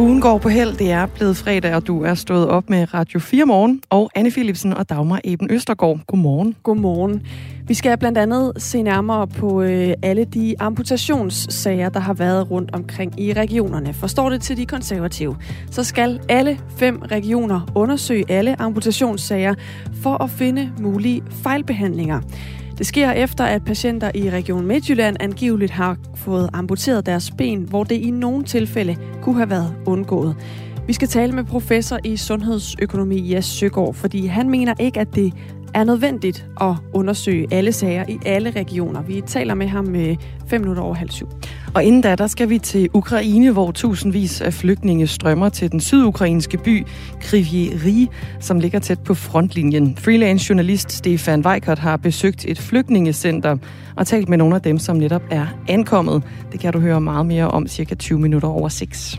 Ugen går på held, det er blevet fredag, og du er stået op med Radio 4 Morgen, og Anne Philipsen og Dagmar Eben Østergaard. Godmorgen. Godmorgen. Vi skal blandt andet se nærmere på alle de amputationssager, der har været rundt omkring i regionerne. Forstår det til de konservative, så skal alle 5 regioner undersøge alle amputationssager for at finde mulige fejlbehandlinger. Det sker efter, at patienter i Region Midtjylland angiveligt har fået amputeret deres ben, hvor det i nogle tilfælde kunne have været undgået. Vi skal tale med professor i sundhedsøkonomi Jes Søgaard, fordi han mener ikke, at det er nødvendigt at undersøge alle sager i alle regioner. Vi taler med ham 5 minutter over halv 7. Og inden da, der skal vi til Ukraine, hvor tusindvis af flygtninge strømmer til den sydukrainske by Kryvyi Rih, som ligger tæt på frontlinjen. Freelance journalist Stefan Weikert har besøgt et flygtningecenter og talt med nogle af dem, som netop er ankommet. Det kan du høre meget mere om cirka 20 minutter over 6.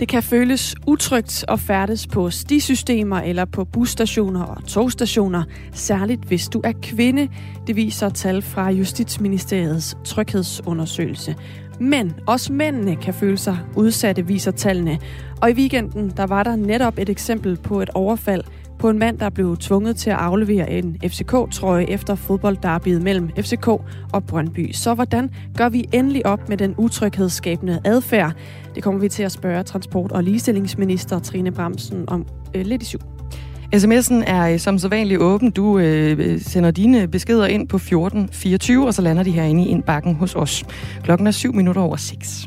Det kan føles utrygt at færdes på stisystemer eller på busstationer og togstationer, særligt hvis du er kvinde. Det viser tal fra Justitsministeriets tryghedsundersøgelse. Men også mændene kan føle sig udsatte, viser tallene. Og i weekenden der var der netop et eksempel på et overfald på en mand, der blev tvunget til at aflevere en FCK-trøje efter fodboldderbyet mellem FCK og Brøndby. Så hvordan gør vi endelig op med den utryghedsskabende adfærd? Det kommer vi til at spørge transport- og ligestillingsminister Trine Bramsen om lidt i 7. SMS'en er som så vanligt åben. Du sender dine beskeder ind på 1424, og så lander de herinde i indbakken hos os. Klokken er 7 minutter over 6.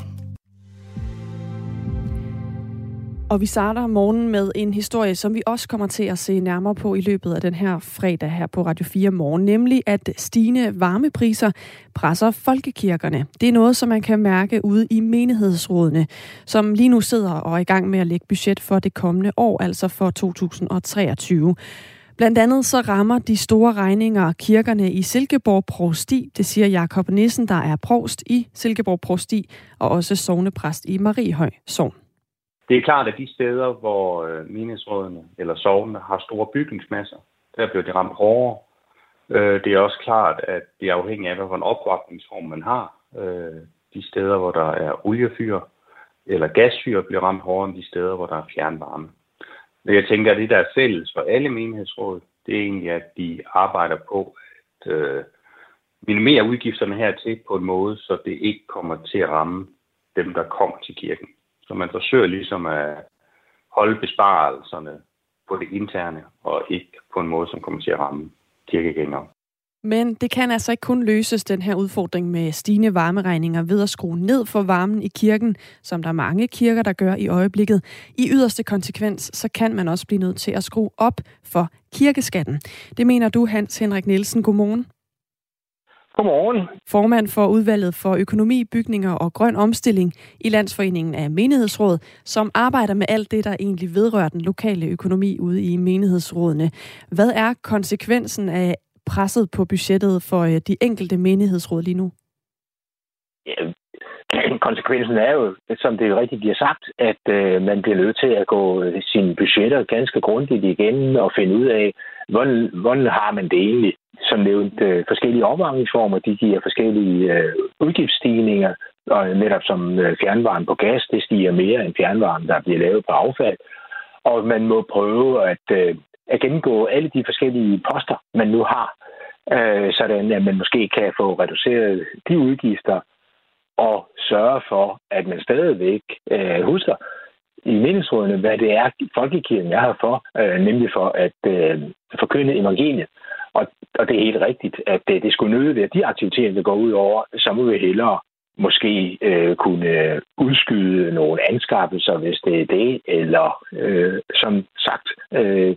Og vi starter morgenen med en historie, som vi også kommer til at se nærmere på i løbet af den her fredag her på Radio 4 Morgen, nemlig at stigende varmepriser presser folkekirkerne. Det er noget, som man kan mærke ude i menighedsrådene, som lige nu sidder og er i gang med at lægge budget for det kommende år, altså for 2023. Blandt andet så rammer de store regninger kirkerne i Silkeborg-Provsti, det siger Jakob Nissen, der er provst i Silkeborg-Provsti og også sognepræst i Mariehøj Sogn. Det er klart, at de steder, hvor menighedsrådene eller sognene har store bygningsmasser, der bliver de ramt hårdere. Det er også klart, at det er afhængigt af, hvilken opvarmningsform man har. De steder, hvor der er oliefyr eller gasfyr, bliver ramt hårdere end de steder, hvor der er fjernvarme. Jeg tænker, at det, der er fælles for alle menighedsråd, det er egentlig, at de arbejder på at minimere udgifterne hertil på en måde, så det ikke kommer til at ramme dem, der kommer til kirken. Så man forsøger ligesom at holde besparelserne på det interne, og ikke på en måde, som kommer til at ramme kirkegængere. Men det kan altså ikke kun løses, den her udfordring med stigende varmeregninger, ved at skrue ned for varmen i kirken, som der er mange kirker, der gør i øjeblikket. I yderste konsekvens, så kan man også blive nødt til at skrue op for kirkeskatten. Det mener du, Hans Henrik Nielsen. Godmorgen. Godmorgen. Formand for udvalget for økonomi, bygninger og grøn omstilling i Landsforeningen af Menighedsrådet, som arbejder med alt det, der egentlig vedrører den lokale økonomi ude i menighedsrådene. Hvad er konsekvensen af presset på budgettet for de enkelte menighedsråd lige nu? Ja, konsekvensen er jo, som det rigtigt bliver sagt, at man bliver nødt til at gå sine budgetter ganske grundigt igen og finde ud af, hvordan har man det egentlig? Som nævnt, forskellige opvarmningsformer, de giver forskellige udgiftsstigninger, og netop som fjernvarme på gas, det stiger mere end fjernvarme, der bliver lavet på affald. Og man må prøve at gennemgå alle de forskellige poster, man nu har, sådan at man måske kan få reduceret de udgifter og sørge for, at man stadigvæk husker i menighedsrådene, hvad det er, folkekirken er her for, nemlig for at forkynde evangeliet. Og det er helt rigtigt, at det skulle nøde ved, at de aktiviteter, der går ud over, så må vi hellere måske kunne udskyde nogle anskaffelser, hvis det er det, eller som sagt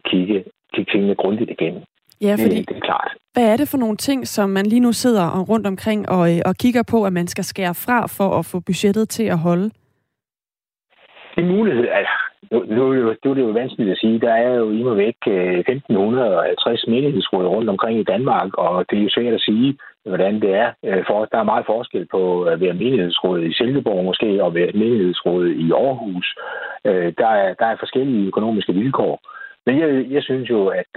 kigge tingene grundigt igennem. Ja, fordi det er klart. Hvad er det for nogle ting, som man lige nu sidder rundt omkring og kigger på, at man skal skære fra for at få budgettet til at holde? Det er mulighed, altså. Nu er det jo vanskeligt at sige. Der er jo imodvæk 1550 menighedsråd rundt omkring i Danmark, og det er jo svært at sige, hvordan det er. Der er meget forskel på at være menighedsråd i Silkeborg måske, og være menighedsråd i Aarhus. Der er forskellige økonomiske vilkår. Men jeg synes jo, at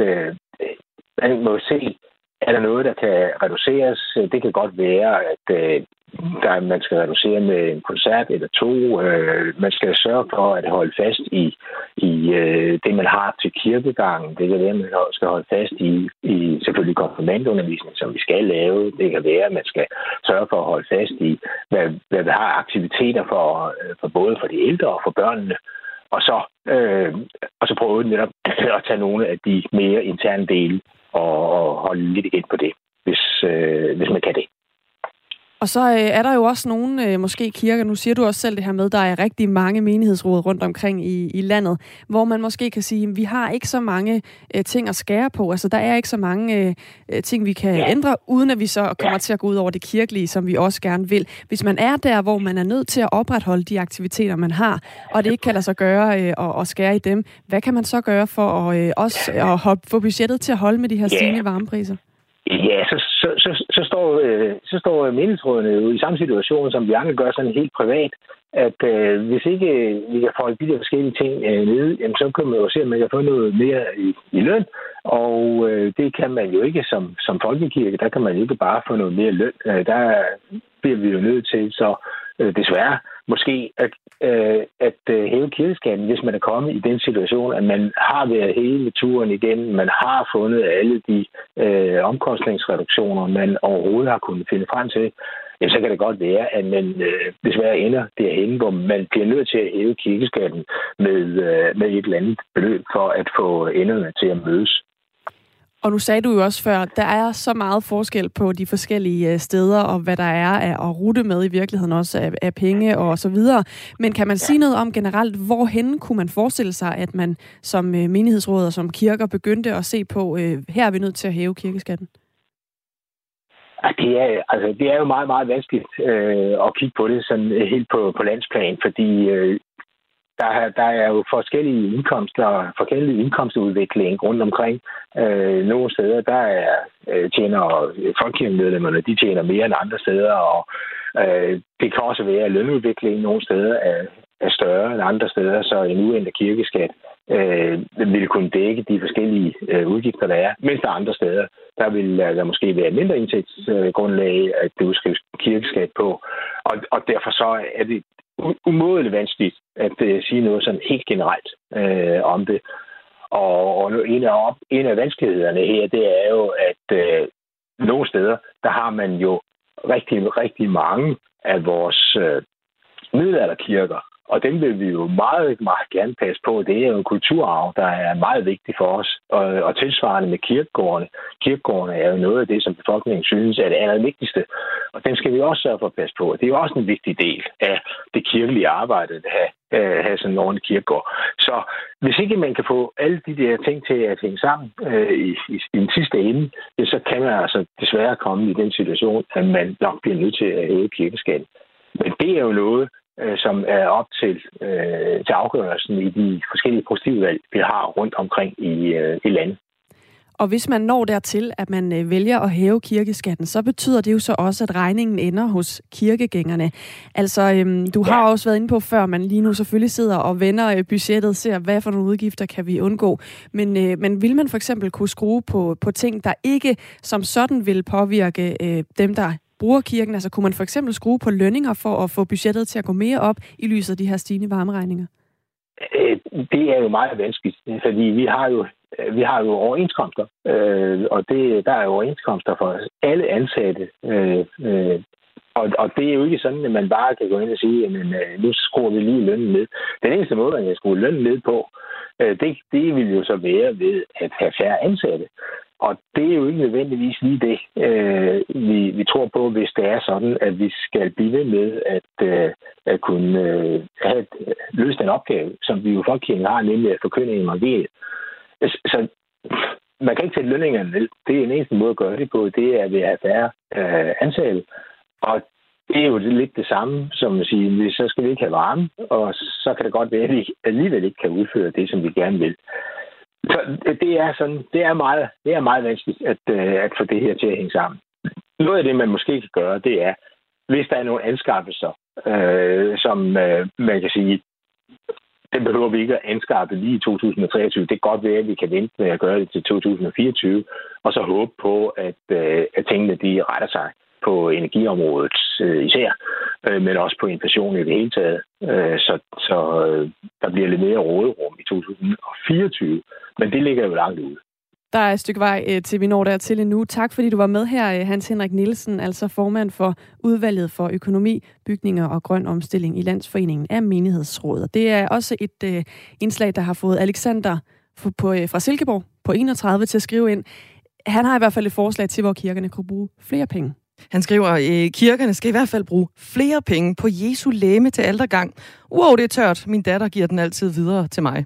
man må se, er der noget, der kan reduceres. Det kan godt være, at man skal reducere med en koncert eller to. Man skal sørge for at holde fast i det, man har til kirkegangen. Det kan være, at man skal holde fast i selvfølgelig konfirmandundervisning, som vi skal lave. Det kan være, at man skal sørge for at holde fast i, hvad vi har aktiviteter for både for de ældre og for børnene. Og så prøve netop at tage nogle af de mere interne dele og holde lidt igen på det, hvis man kan det. Og så er der jo også nogle, måske kirker, nu siger du også selv det her med, der er rigtig mange menighedsråd rundt omkring i landet, hvor man måske kan sige, at vi har ikke så mange ting at skære på. Altså, der er ikke så mange ting, vi kan ændre, uden at vi så kommer til at gå ud over det kirkelige, som vi også gerne vil. Hvis man er der, hvor man er nødt til at opretholde de aktiviteter, man har, og det ikke kan lade sig gøre at skære i dem, hvad kan man så gøre for at få budgettet til at holde med de her stigende varmepriser? Ja, så står menighedsrådene jo i samme situation, som vi andre gør sådan helt privat, at hvis ikke vi kan få de der forskellige ting nede, jamen, så kan man jo se, at man kan få noget mere i løn, og det kan man jo ikke som folkekirke, der kan man ikke bare få noget mere løn. Der bliver vi jo nødt til så desværre måske at hæve kirkeskatten, hvis man er kommet i den situation, at man har været hele turen igen, man har fundet alle de omkostningsreduktioner, man overhovedet har kunnet finde frem til, ja, så kan det godt være, at man desværre ender derhenne, hvor man bliver nødt til at hæve kirkeskatten med et eller andet beløb for at få enderne til at mødes. Og nu sagde du jo også før, der er så meget forskel på de forskellige steder, og hvad der er at rute med i virkeligheden også af penge og så videre. Men kan man sige noget om generelt, hvorhen kunne man forestille sig, at man som menighedsråd og som kirker begyndte at se på, her er vi nødt til at hæve kirkeskatten? Det er jo meget, meget vanskeligt at kigge på det sådan helt på landsplan, fordi der er jo forskellige indkomstudvikling rundt omkring. Nogle steder, tjener folkekirkemedlemmerne, de tjener mere end andre steder, og det kan også være, at lønudviklingen nogle steder er større end andre steder, så en uændret kirkeskat vil kunne dække de forskellige udgifter, der er, mens der er andre steder. Der vil der måske være mindre indtægtsgrundlag, at det udskrives kirkeskat på, og derfor så er det umådeligt vanskeligt at sige noget sådan helt generelt om det. Og en af vanskelighederne her, det er jo, at nogle steder, der har man jo rigtig, rigtig mange af vores middelalderkirker, og dem vil vi jo meget, meget gerne passe på. Det er jo en kulturarv, der er meget vigtig for os. Og tilsvarende med kirkegårdene. Kirkegårdene er jo noget af det, som befolkningen synes er det allervigtigste. Og dem skal vi også sørge for at passe på. Det er jo også en vigtig del af det kirkelige arbejde, at have sådan en ordentlig kirkegård. Så hvis ikke man kan få alle de der ting til at hænge sammen i den sidste ende, så kan man altså desværre komme i den situation, at man nok bliver nødt til at hæve kirkeskatten. Men det er jo noget, som er op til afgørelsen i de forskellige provstiudvalg, vi har rundt omkring i landet. Og hvis man når dertil, at man vælger at hæve kirkeskatten, så betyder det jo så også, at regningen ender hos kirkegængerne. Altså, du har også været inde på før, man lige nu selvfølgelig sidder og vender budgettet, ser, hvad for nogle udgifter kan vi undgå. Men vil man for eksempel kunne skrue på ting, der ikke som sådan vil påvirke dem, der bruger kirken? Altså, kunne man for eksempel skrue på lønninger for at få budgettet til at gå mere op i lyset af de her stigende varmeregninger? Det er jo meget vanskeligt, fordi vi har jo overenskomster, og der er jo overenskomster for alle ansatte. Og det er jo ikke sådan, at man bare kan gå ind og sige, at nu skruer vi lige lønnen ned. Den eneste måde, man kan skrue lønnen ned på, det vil jo så være ved at have færre ansatte. Og det er jo ikke nødvendigvis lige det, vi tror på, hvis det er sådan, at vi skal blive ved med at kunne løse den opgave, som vi jo folkekirken har, nemlig at forkynde evangeliet. Så man kan ikke sætte lønningerne ned. Det er den eneste måde at gøre det på, det er ved at have færre ansatte. Og det er jo lidt det samme, som at sige, så skal vi ikke have varme, og så kan det godt være, at vi alligevel ikke kan udføre det, som vi gerne vil. Så det er meget vanskeligt at få det her til at hænge sammen. Noget af det, man måske kan gøre, det er, hvis der er nogle anskaffelser, som man kan sige, den behøver vi ikke at anskaffe lige i 2023. Det kan godt være, at vi kan vente med at gøre det til 2024, og så håbe på, at tingene de retter sig. på energiområdet især, men også på inflationen i det hele taget. Så der bliver lidt mere råderum i 2024, men det ligger jo langt ude. Der er et stykke vej til, vi når dertil endnu. Tak fordi du var med her, Hans Henrik Nielsen, altså formand for Udvalget for Økonomi, Bygninger og Grøn Omstilling i Landsforeningen af Menighedsrådet. Det er også et indslag, der har fået Alexander fra Silkeborg på 31 til at skrive ind. Han har i hvert fald et forslag til, hvor kirkerne kunne bruge flere penge. Han skriver, kirkerne skal i hvert fald bruge flere penge på Jesu læme til altergang. Wow, det er tørt. Min datter giver den altid videre til mig.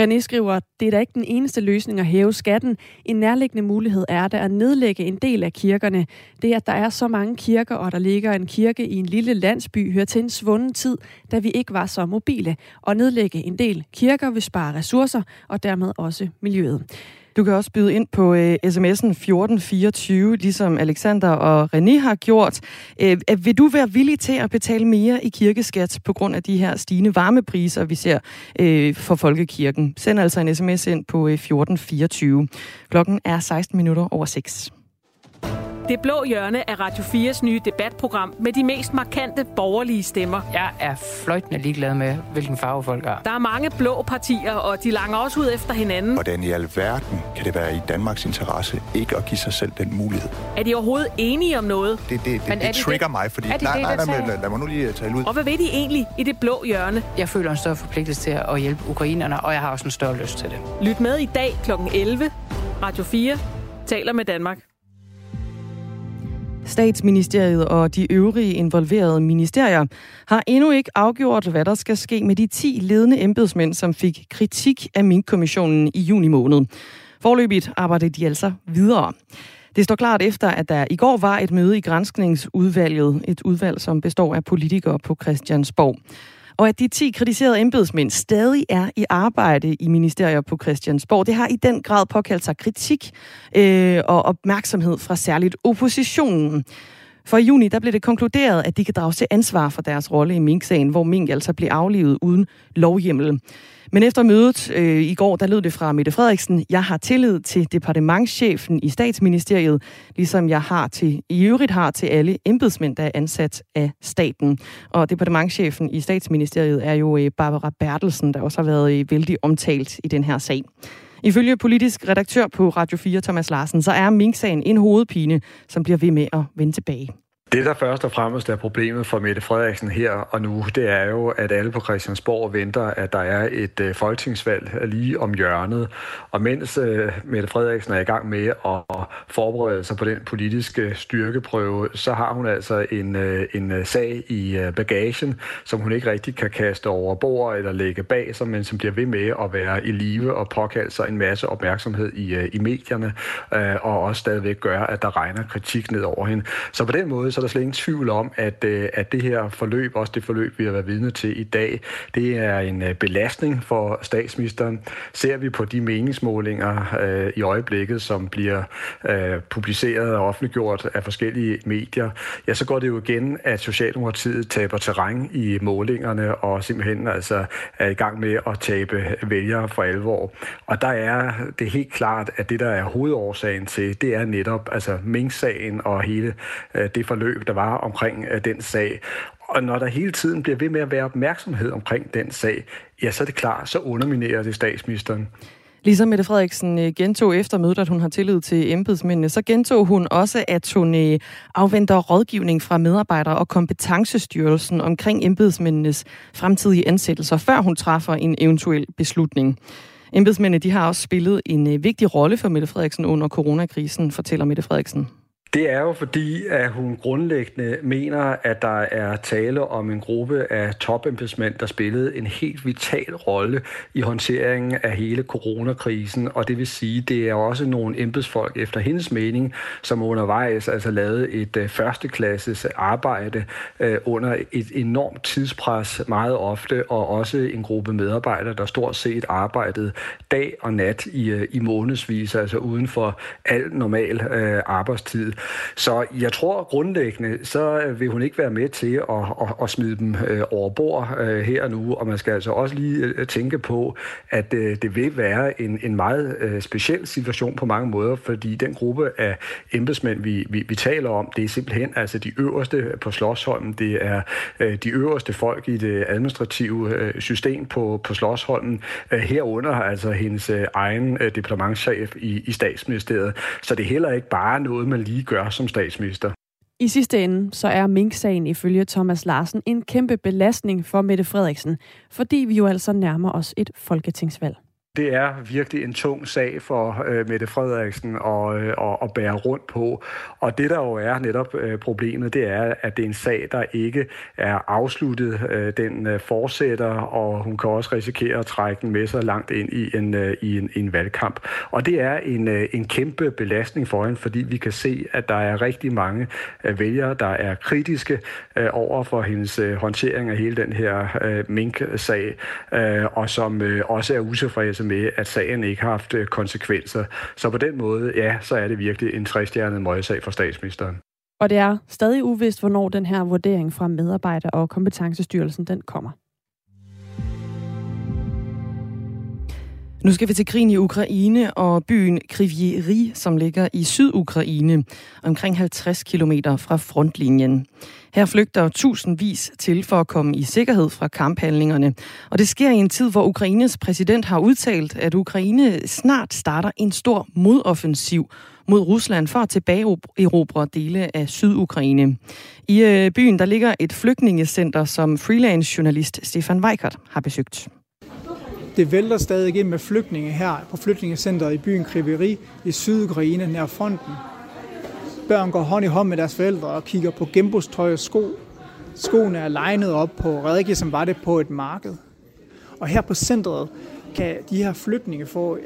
Berné skriver, det er da ikke den eneste løsning at hæve skatten. En nærliggende mulighed er da at nedlægge en del af kirkerne. Det, at der er så mange kirker, og der ligger en kirke i en lille landsby, hører til en svunden tid, da vi ikke var så mobile. Og nedlægge en del kirker vil spare ressourcer, og dermed også miljøet. Du kan også byde ind på sms'en 1424, ligesom Alexander og René har gjort. Vil du være villig til at betale mere i kirkeskat på grund af de her stigende varmepriser, vi ser for folkekirken? Send altså en sms ind på 1424. Klokken er 6:16. Det blå hjørne er Radio 4's nye debatprogram med de mest markante borgerlige stemmer. Jeg er fløjtende ligeglad med, hvilken farve folk har. Der er mange blå partier, og de langer også ud efter hinanden. Hvordan i alverden kan det være i Danmarks interesse ikke at give sig selv den mulighed? Er de overhovedet enige om noget? Det trigger det? Mig, fordi... Lad mig nu lige tale ud. Og hvad ved de egentlig i det blå hjørne? Jeg føler en større forpligtelse til at hjælpe ukrainerne, og jeg har også en større lyst til det. Lyt med i dag kl. 11. Radio 4 taler med Danmark. Statsministeriet og de øvrige involverede ministerier har endnu ikke afgjort, hvad der skal ske med de 10 ledende embedsmænd, som fik kritik af Mink-kommissionen i juni måned. Foreløbigt arbejder de altså videre. Det står klart efter, at der i går var et møde i Granskningsudvalget, et udvalg, som består af politikere på Christiansborg. Og at de 10 kritiserede embedsmænd stadig er i arbejde i ministerier på Christiansborg, det har i den grad påkaldt sig kritik og opmærksomhed fra særligt oppositionen. For i juni der blev det konkluderet, at de kan drages til ansvar for deres rolle i Mink-sagen, hvor Mink altså blev aflivet uden lovhjemmel. Men efter mødet i går, der lød det fra Mette Frederiksen, jeg har tillid til departementschefen i statsministeriet, ligesom jeg har til alle embedsmænd, der er ansat af staten. Og departementschefen i statsministeriet er jo Barbara Bertelsen, der også har været vældig omtalt i den her sag. Ifølge politisk redaktør på Radio 4, Thomas Larsen, så er Mink-sagen en hovedpine, som bliver ved med at vende tilbage. Det, der først og fremmest er problemet for Mette Frederiksen her og nu, det er jo, at alle på Christiansborg venter, at der er et folketingsvalg lige om hjørnet. Og mens Mette Frederiksen er i gang med at forberede sig på den politiske styrkeprøve, så har hun altså en sag i bagagen, som hun ikke rigtig kan kaste over bord eller lægge bag sig, men som bliver ved med at være i live og påkalde sig en masse opmærksomhed i medierne, og også stadigvæk gøre, at der regner kritik ned over hende. Så på den måde, så er der slet ingen tvivl om, at det her forløb, også det forløb, vi har været vidne til i dag, det er en belastning for statsministeren. Ser vi på de meningsmålinger i øjeblikket, som bliver publiceret og offentliggjort af forskellige medier, ja, så går det jo igen, at Socialdemokratiet taber terræn i målingerne og simpelthen altså er i gang med at tabe vælgere for alvor. Og der er det helt klart, at det, der er hovedårsagen til, det er netop altså Mink-sagen og hele det forløb, der var omkring den sag. Og når der hele tiden bliver ved med at være opmærksomhed omkring den sag, ja, så er det klart, så underminerer det statsministeren. Ligesom Mette Frederiksen gentog efter mødet, at hun har tillid til embedsmændene, så gentog hun også, at hun afventer rådgivning fra medarbejdere og kompetencestyrelsen omkring embedsmændenes fremtidige ansættelser, før hun træffer en eventuel beslutning. Embedsmændene, de har også spillet en vigtig rolle for Mette Frederiksen under coronakrisen, fortæller Mette Frederiksen. Det er jo fordi, at hun grundlæggende mener, at der er tale om en gruppe af topembedsmænd, der spillede en helt vital rolle i håndteringen af hele coronakrisen. Og det vil sige, at det er også nogle embedsfolk efter hendes mening, som undervejs altså lavede et førsteklasses arbejde under et enormt tidspres meget ofte, og også en gruppe medarbejdere, der stort set arbejdede dag og nat i månedsvis, altså uden for al normal arbejdstid. Så jeg tror grundlæggende, så vil hun ikke være med til at smide dem over bord her og nu, og man skal altså også lige tænke på, at det vil være en meget speciel situation på mange måder, fordi den gruppe af embedsmænd, vi taler om, det er simpelthen altså de øverste på Slotsholmen, det er de øverste folk i det administrative system på Slotsholmen, herunder altså hendes egen departementschef i statsministeriet, så det er heller ikke bare noget, man lige gør som statsminister. I sidste ende så er Mink-sagen ifølge Thomas Larsen en kæmpe belastning for Mette Frederiksen, fordi vi jo altså nærmer os et folketingsvalg. Det er virkelig en tung sag for Mette Frederiksen at bære rundt på. Og det, der jo er netop problemet, det er, at det er en sag, der ikke er afsluttet. Den fortsætter, og hun kan også risikere at trække den med sig langt ind i en valgkamp. Og det er en kæmpe belastning for hende, fordi vi kan se, at der er rigtig mange vælgere, der er kritiske over for hendes håndtering af hele den her mink-sag, og som også er utilfredse med, at sagen ikke har haft konsekvenser. Så på den måde, ja, så er det virkelig en trestjernet møgesag for statsministeren. Og det er stadig uvist, hvornår den her vurdering fra medarbejder- og kompetencestyrelsen, den kommer. Nu skal vi til krigen i Ukraine og byen Kryvyi Rih, som ligger i Sydukraine, omkring 50 kilometer fra frontlinjen. Her flygter tusindvis til for at komme i sikkerhed fra kamphandlingerne. Og det sker i en tid, hvor Ukraines præsident har udtalt, at Ukraine snart starter en stor modoffensiv mod Rusland for at tilbageerobre dele af Sydukraine. I byen der ligger et flygtningecenter, som freelance-journalist Stefan Weikert har besøgt. Det vælter stadig ind med flygtninge her på flygtningecenteret i byen Kryvyi Rih i Sydukraine nær fronten. Børn går hånd i hånd med deres forældre og kigger på genbrugstøj og sko. Skoene er legnet op på række, som var det på et marked. Og her på centret kan de her flygtninge få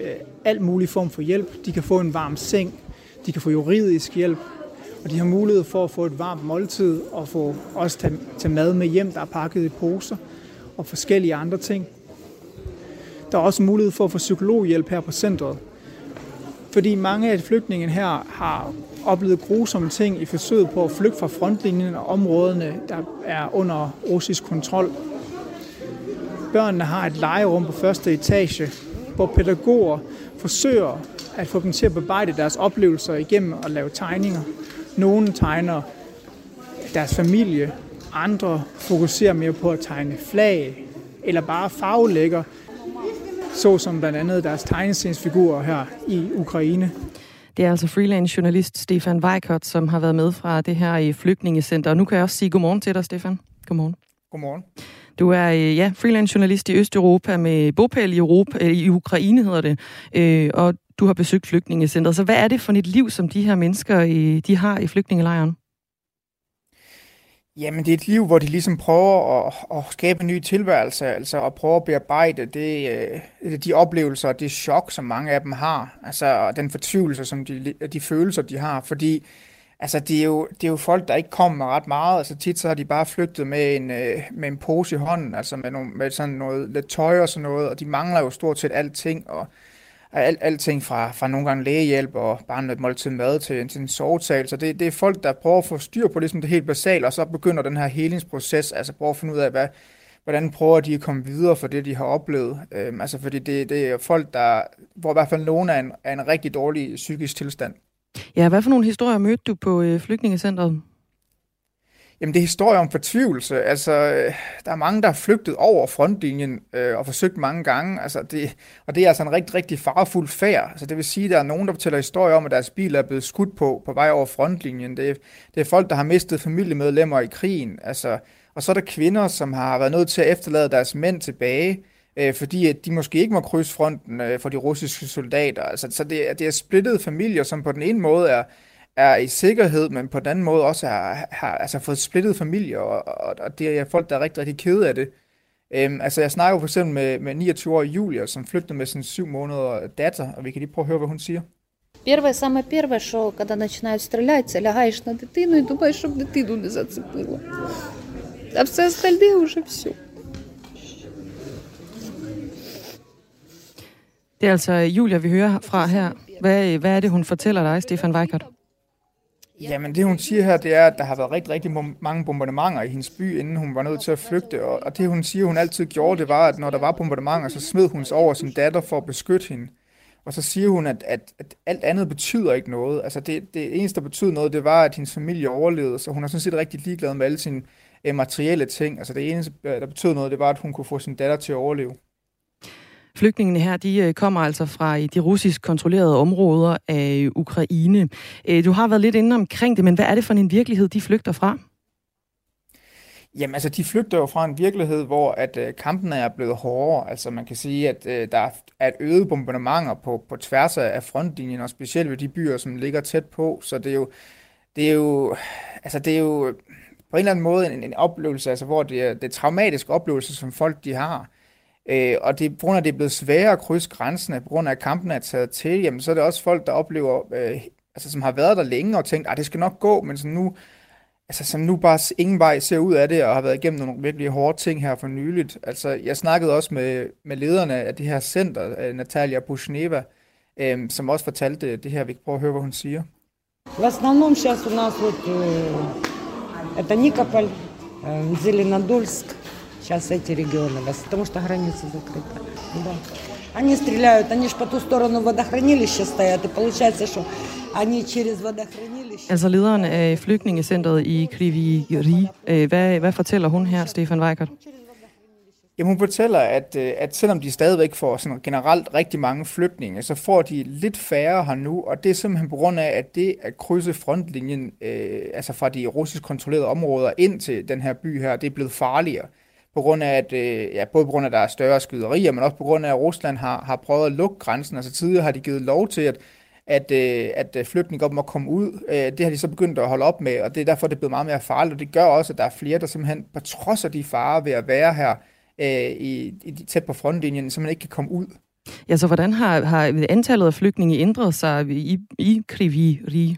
alt mulig form for hjælp. De kan få en varm seng, de kan få juridisk hjælp, og de har mulighed for at få et varmt måltid og få også tage mad med hjem, der er pakket i poser og forskellige andre ting. Der er også mulighed for at få psykologhjælp her på centret. Fordi mange af flygtningene her har oplevet grusomme ting i forsøget på at flygte fra frontlinjen og områderne, der er under russisk kontrol. Børnene har et legerum på første etage, hvor pædagoger forsøger at få dem til at bearbejde deres oplevelser igennem og lave tegninger. Nogle tegner deres familie, andre fokuserer mere på at tegne flag eller bare farvelægger, såsom blandt andet deres tegneseriefigurer her i Ukraine. Det er altså freelance-journalist Stefan Weikert, som har været med fra det her flygtningecenter. Og nu kan jeg også sige godmorgen til dig, Stefan. Godmorgen. Godmorgen. Du er freelance-journalist i Østeuropa med bopæl i Ukraine, hedder det. Og du har besøgt flygtningecenteret. Så hvad er det for et liv, som de her mennesker de har i flygtningelejren? Jamen, det er et liv, hvor de ligesom prøver at skabe en ny tilværelse, altså at prøve at bearbejde de oplevelser og det chok, som mange af dem har, altså den fortvivlelse, som de følelser, de har, fordi altså, det er jo folk, der ikke kommer med ret meget, altså tit så har de bare flygtet med en pose i hånden, altså med sådan noget lidt tøj og sådan noget, og de mangler jo stort set alting, og alting fra nogle gange lægehjælp og bare noget måltid mad til en sovetal. Så det er folk, der prøver at få styr på ligesom det helt basale, og så begynder den her helingsproces, altså prøver at finde ud af, hvordan prøver de at komme videre for det, de har oplevet. Altså fordi det er folk, der, hvor i hvert fald nogen er en rigtig dårlig psykisk tilstand. Ja, hvad for nogle historier mødte du på flygtningecentret? Jamen, det er historier om fortvivlelse. Altså, der er mange, der har flygtet over frontlinjen og forsøgt mange gange. Altså, det er altså en rigtig, rigtig farefuld færd. Altså, det vil sige, at der er nogen, der fortæller historier om, at deres biler er blevet skudt på vej over frontlinjen. Det er folk, der har mistet familiemedlemmer i krigen. Altså, og så er der kvinder, som har været nødt til at efterlade deres mænd tilbage, fordi at de måske ikke må krydse fronten for de russiske soldater. Altså, så det er splittede familier, som på den ene måde er i sikkerhed, men på den anden måde også har altså fået splittet familier, og det er folk, der er rigtig, rigtig kede af det. Altså, jeg snakker for eksempel med 29-årige Julia, som flygtede med sin 7 måneder datter, og vi kan lige prøve at høre, hvad hun siger. Первое, что когда начинают стрелять, лягаешь на дитину и думаешь, чтобы дитину не зацепило. А все остальное уже все. Det er altså Julia, vi hører fra her. Hvad er det, hun fortæller dig, Stefan Weikert? Jamen det hun siger her, det er, at der har været rigtig, rigtig mange bombardementer i hendes by, inden hun var nødt til at flygte. Og det hun siger, hun altid gjorde, det var, at når der var bombardementer, så smed hun sig over sin datter for at beskytte hende. Og så siger hun, at alt andet betyder ikke noget. Altså det eneste, der betød noget, det var, at hendes familie overlevede, så hun er sådan set rigtig ligeglad med alle sine materielle ting. Altså det eneste, der betød noget, det var, at hun kunne få sin datter til at overleve. Flygtningene her, de kommer altså fra de russisk kontrollerede områder af Ukraine. Du har været lidt inde omkring det, men hvad er det for en virkelighed, de flygter fra? Jamen altså, de flygter jo fra en virkelighed, hvor at kampene er blevet hårdere. Altså man kan sige, at der er øget bombardementer på tværs af frontlinjen, og specielt ved de byer, som ligger tæt på. Så det er jo på en eller anden måde en oplevelse, altså hvor det er traumatiske oplevelser, som folk de har. Og det, på grund af, det er blevet sværere at krydse grænsene, på grund af, at kampen er taget til, jamen, så er det også folk, der oplever, som har været der længe og tænkt, at det skal nok gå, men som nu bare ingen vej ser ud af det, og har været igennem nogle virkelig hårde ting her for nyligt. Altså, jeg snakkede også med lederne af det her center, Natalia Buzhneva, som også fortalte det her. Vi kan prøve at høre, hvad hun siger. В основном сейчас у нас вот это Никапол, Zelenadolsk. Сейчас эти регионы, потому что граница закрыта. Да. Они стреляют, они же по ту сторону водохранилища стоят, и получается, что они через водохранилище... Altså lederen af flygtningecentret i Kryvyi Rih, hvad fortæller hun her, Stefan Weikert? Jamen, hun fortæller, at selvom de stadigvæk får sådan generelt rigtig mange flygtninge, så får de lidt færre her nu, og det er simpelthen på grund af, at det at krydse frontlinjen, altså fra de russisk kontrollerede områder ind til den her by her, det er blevet farligere. På grund af, at både på grund af, at der er større skyderier, men også på grund af, at Rusland har prøvet at lukke grænsen. Altså tidligere har de givet lov til, at flygtninge godt må komme ud. Det har de så begyndt at holde op med, og det er derfor, det er blevet meget mere farligt. Og det gør også, at der er flere, der simpelthen, på trods af de farer ved at være her tæt på frontlinjen, simpelthen ikke kan komme ud. Ja, så hvordan har antallet af flygtninge ændret sig i Kryvyi Rih?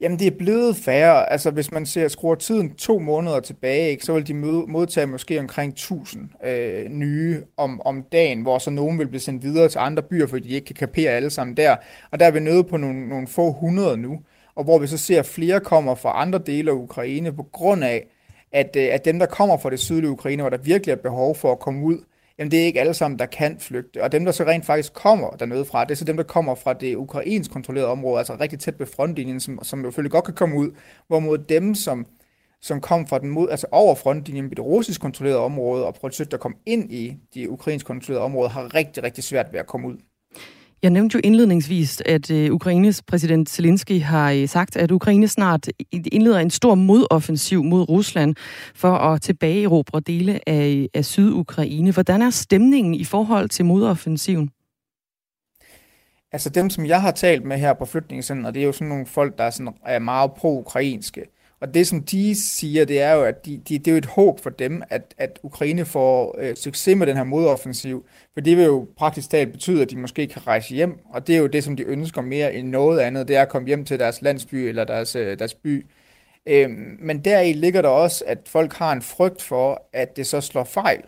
Jamen, det er blevet færre. Altså, hvis man skruer tiden 2 måneder tilbage, ikke, så vil de modtage måske omkring 1000 nye om dagen, hvor så nogen vil blive sendt videre til andre byer, fordi de ikke kan kapere alle sammen der. Og der er vi nede på nogle få hundrede nu, og hvor vi så ser, at flere kommer fra andre dele af Ukraine, på grund af, at dem, der kommer fra det sydlige Ukraine, hvor der virkelig er behov for at komme ud, jamen det er ikke alle sammen, der kan flygte. Og dem, der så rent faktisk kommer dernede fra, det er så dem, der kommer fra det ukrainsk kontrollerede område, altså rigtig tæt ved frontlinjen, som selvfølgelig godt kan komme ud, hvorimod dem, som kom fra altså over frontlinjen ved det russisk kontrollerede område, og forsøgte at komme ind i de ukrainsk kontrollerede områder, har rigtig, rigtig svært ved at komme ud. Jeg nævnte jo indledningsvis, at Ukraines præsident Zelensky har sagt, at Ukraine snart indleder en stor modoffensiv mod Rusland for at tilbageerobre dele af Sydukraine. Hvordan er stemningen i forhold til modoffensiven? Altså dem, som jeg har talt med her på flygtningecentret, det er jo sådan nogle folk, der er meget pro-ukrainske. Og det, som de siger, det er jo, at det er jo et håb for dem, at Ukraine får succes med den her modoffensiv. For det vil jo praktisk talt betyde, at de måske kan rejse hjem. Og det er jo det, som de ønsker mere end noget andet. Det er at komme hjem til deres landsby eller deres by. Men deri ligger der også, at folk har en frygt for, at det så slår fejl.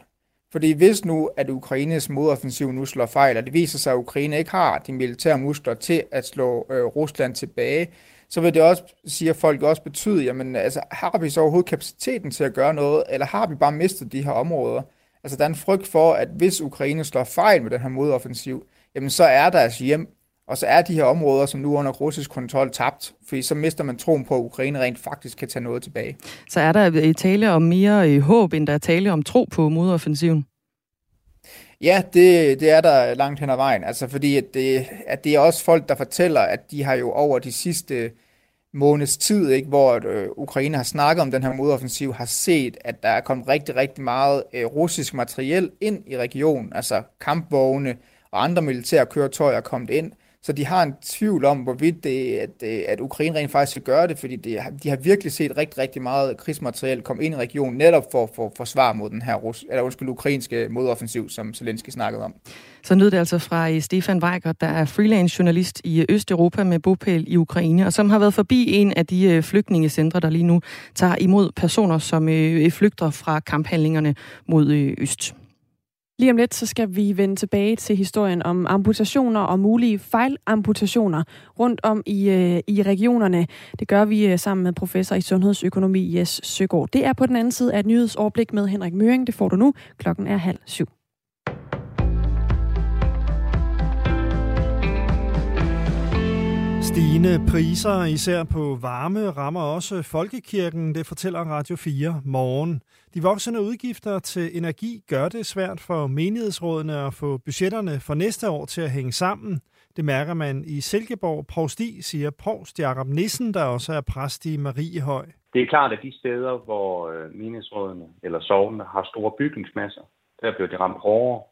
Fordi hvis nu, at Ukraines modoffensiv nu slår fejl, og det viser sig, at Ukraine ikke har de militære muskler til at slå Rusland tilbage, så vil det også, siger folk, også betyde, jamen, altså, har vi så overhovedet kapaciteten til at gøre noget, eller har vi bare mistet de her områder? Altså, der er en frygt for, at hvis Ukraine slår fejl med den her modoffensiv, jamen, så er deres hjem, og så er de her områder, som nu under russisk kontrol, tabt, fordi så mister man troen på, at Ukraine rent faktisk kan tage noget tilbage. Så er der tale om mere håb, end der er tale om tro på modoffensiven? Ja, det er der langt hen ad vejen, altså fordi at det er også folk, der fortæller, at de har jo over de sidste måneds tid, ikke, hvor Ukraine har snakket om den her modoffensiv, har set, at der er kommet rigtig, rigtig meget russisk materiel ind i regionen, altså kampvogne og andre militære køretøjer er kommet ind, så de har en tvivl om, hvorvidt at Ukraine rent faktisk vil gøre det, fordi de har virkelig set rigtig, rigtig meget krigsmateriel komme ind i regionen, netop for at forsvare mod den her ukrainske modoffensiv, som Zelensky snakkede om. Så nød det altså fra Stefan Weikert, der er freelance journalist i Østeuropa med bopæl i Ukraine, og som har været forbi en af de flygtningecentre, der lige nu tager imod personer, som flygter fra kamphandlingerne mod øst. Lige om lidt, så skal vi vende tilbage til historien om amputationer og mulige fejlamputationer rundt om i regionerne. Det gør vi sammen med professor i sundhedsøkonomi Jes Søgaard. Det er på den anden side af et nyhedsoverblik med Henrik Møring. Det får du nu. Klokken er 6:30. Stigende priser, især på varme, rammer også folkekirken, det fortæller Radio 4 Morgen. De voksende udgifter til energi gør det svært for menighedsrådene at få budgetterne for næste år til at hænge sammen. Det mærker man i Silkeborg-Provsti, siger provst Jakob Nissen, der også er præst i Mariehøj. Det er klart, at de steder, hvor menighedsrådene eller sognene har store bygningsmasser, der bliver de ramt hårdere.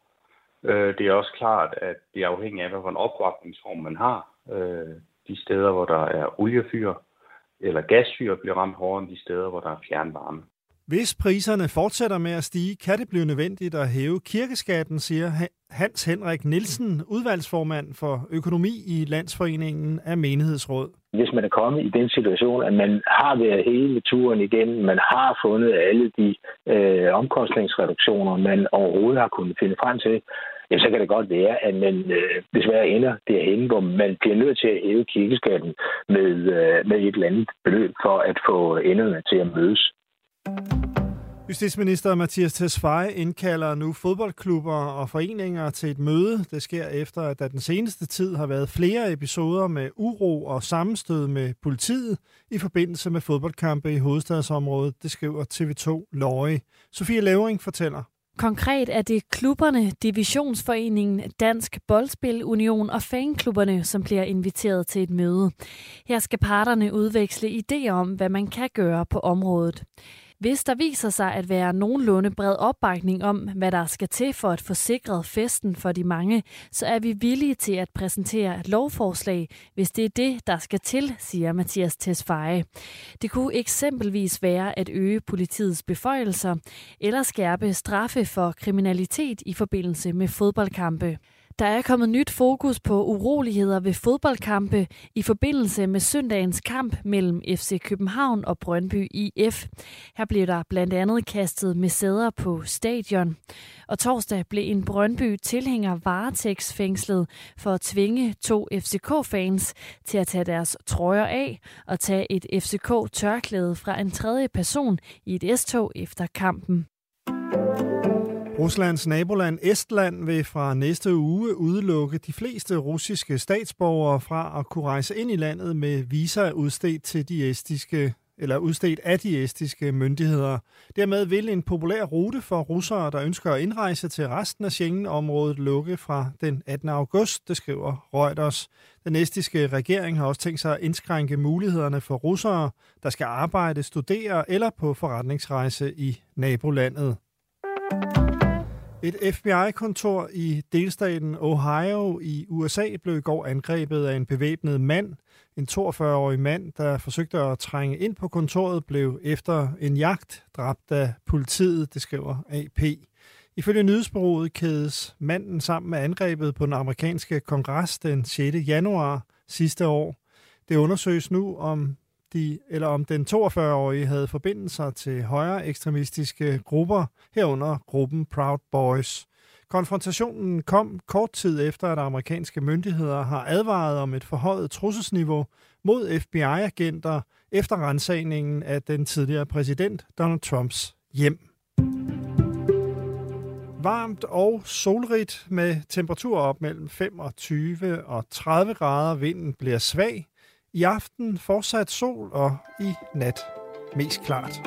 Det er også klart, at det er afhængigt af, hvilken opvarmningsform man har. De steder, hvor der er oliefyr eller gasfyr, bliver ramt hårdere end de steder, hvor der er fjernvarme. Hvis priserne fortsætter med at stige, kan det blive nødvendigt at hæve kirkeskatten, siger Hans Henrik Nielsen, udvalgsformand for økonomi i Landsforeningen af Menighedsråd. Hvis man er kommet i den situation, at man har været hele turen igen, man har fundet alle de omkostningsreduktioner, man overhovedet har kunnet finde frem til, jamen, så kan det godt være, at man desværre ender derhenne, hvor man bliver nødt til at hæve kirkeskatten med et eller andet beløb for at få enderne til at mødes. Justitsminister Mathias Tesfaj indkalder nu fodboldklubber og foreninger til et møde. Det sker efter, at der den seneste tid har været flere episoder med uro og sammenstød med politiet i forbindelse med fodboldkampe i hovedstadsområdet. Det skriver TV2 Løje. Sofie Levering fortæller. Konkret er det klubberne, Divisionsforeningen, Dansk Boldspil Union og fanklubberne, som bliver inviteret til et møde. Her skal parterne udveksle idéer om, hvad man kan gøre på området. Hvis der viser sig at være nogenlunde bred opbakning om, hvad der skal til for at få sikret festen for de mange, så er vi villige til at præsentere et lovforslag, hvis det er det, der skal til, siger Mathias Tesfaye. Det kunne eksempelvis være at øge politiets beføjelser eller skærpe straffe for kriminalitet i forbindelse med fodboldkampe. Der er kommet nyt fokus på uroligheder ved fodboldkampe i forbindelse med søndagens kamp mellem FC København og Brøndby IF. Her blev der blandt andet kastet med sæder på stadion. Og torsdag blev en Brøndby-tilhænger varetægtsfængslet for at tvinge to FCK-fans til at tage deres trøjer af og tage et FCK-tørklæde fra en tredje person i et S-tog efter kampen. Ruslands naboland Estland vil fra næste uge udelukke de fleste russiske statsborgere fra at kunne rejse ind i landet med visa udstedt af de estiske myndigheder. Dermed vil en populær rute for russere, der ønsker at indrejse til resten af Schengen-området, lukke fra den 18. august, det skriver Reuters. Den estiske regering har også tænkt sig at indskrænke mulighederne for russere, der skal arbejde, studere eller på forretningsrejse i nabolandet. Et FBI-kontor i delstaten Ohio i USA blev i går angrebet af en bevæbnet mand. En 42-årig mand, der forsøgte at trænge ind på kontoret, blev efter en jagt dræbt af politiet, det skriver AP. Ifølge nyhedsbureauet kædes manden sammen med angrebet på den amerikanske kongres den 6. januar sidste år. Det undersøges nu, om den 42-årige havde forbindelser til højere ekstremistiske grupper, herunder gruppen Proud Boys. Konfrontationen kom kort tid efter, at amerikanske myndigheder har advaret om et forhøjet trusselsniveau mod FBI-agenter efter ransagningen af den tidligere præsident Donald Trumps hjem. Varmt og solrigt med temperaturer op mellem 25 og 30 grader. Vinden bliver svag. I aften fortsat sol og i nat mest klart.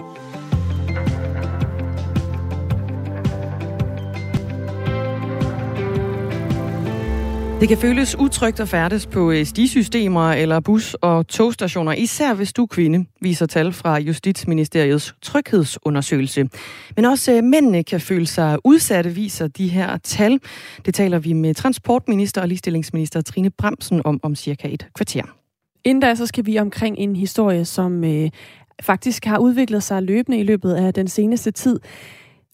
Det kan føles utrygt at færdes på stisystemer eller bus- og togstationer, især hvis du er kvinde, viser tal fra Justitsministeriets tryghedsundersøgelse. Men også mændene kan føle sig udsatte, viser de her tal. Det taler vi med transportminister og ligestillingsminister Trine Bramsen om cirka et kvarter. Inden da, så skal vi omkring en historie, som faktisk har udviklet sig løbende i løbet af den seneste tid.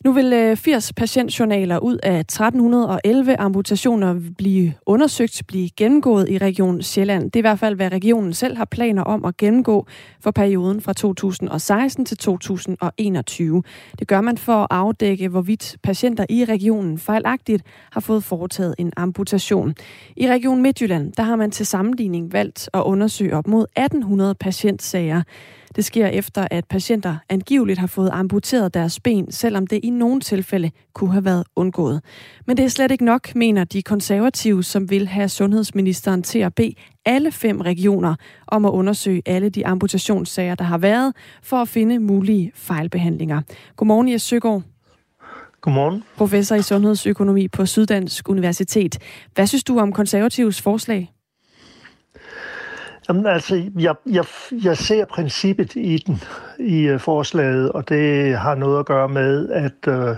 Nu vil 80 patientjournaler ud af 1311 amputationer blive gennemgået i Region Sjælland. Det er i hvert fald, hvad regionen selv har planer om at gennemgå for perioden fra 2016 til 2021. Det gør man for at afdække, hvorvidt patienter i regionen fejlagtigt har fået foretaget en amputation. I Region Midtjylland, der har man til sammenligning valgt at undersøge op mod 1800 patientsager. Det sker efter, at patienter angiveligt har fået amputeret deres ben, selvom det i nogle tilfælde kunne have været undgået. Men det er slet ikke nok, mener de konservative, som vil have sundhedsministeren til at bede alle 5 regioner om at undersøge alle de amputationssager, der har været, for at finde mulige fejlbehandlinger. Godmorgen, Jes Søgaard. Godmorgen. Professor i sundhedsøkonomi på Syddansk Universitet. Hvad synes du om konservatives forslag? Jamen, altså, jeg ser princippet i forslaget, og det har noget at gøre med at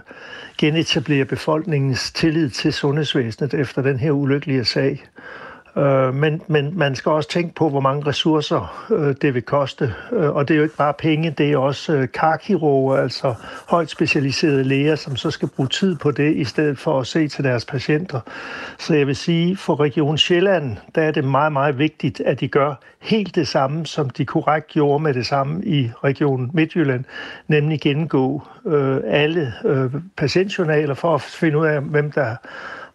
genetablere befolkningens tillid til sundhedsvæsenet efter den her ulykkelige sag. Men man skal også tænke på, hvor mange ressourcer det vil koste. Og det er jo ikke bare penge, det er også karkirurger, altså højt specialiserede læger, som så skal bruge tid på det, i stedet for at se til deres patienter. Så jeg vil sige, for Region Sjælland, der er det meget, meget vigtigt, at de gør helt det samme, som de korrekt gjorde med det samme i Region Midtjylland, nemlig gennemgå alle patientjournaler for at finde ud af, hvem der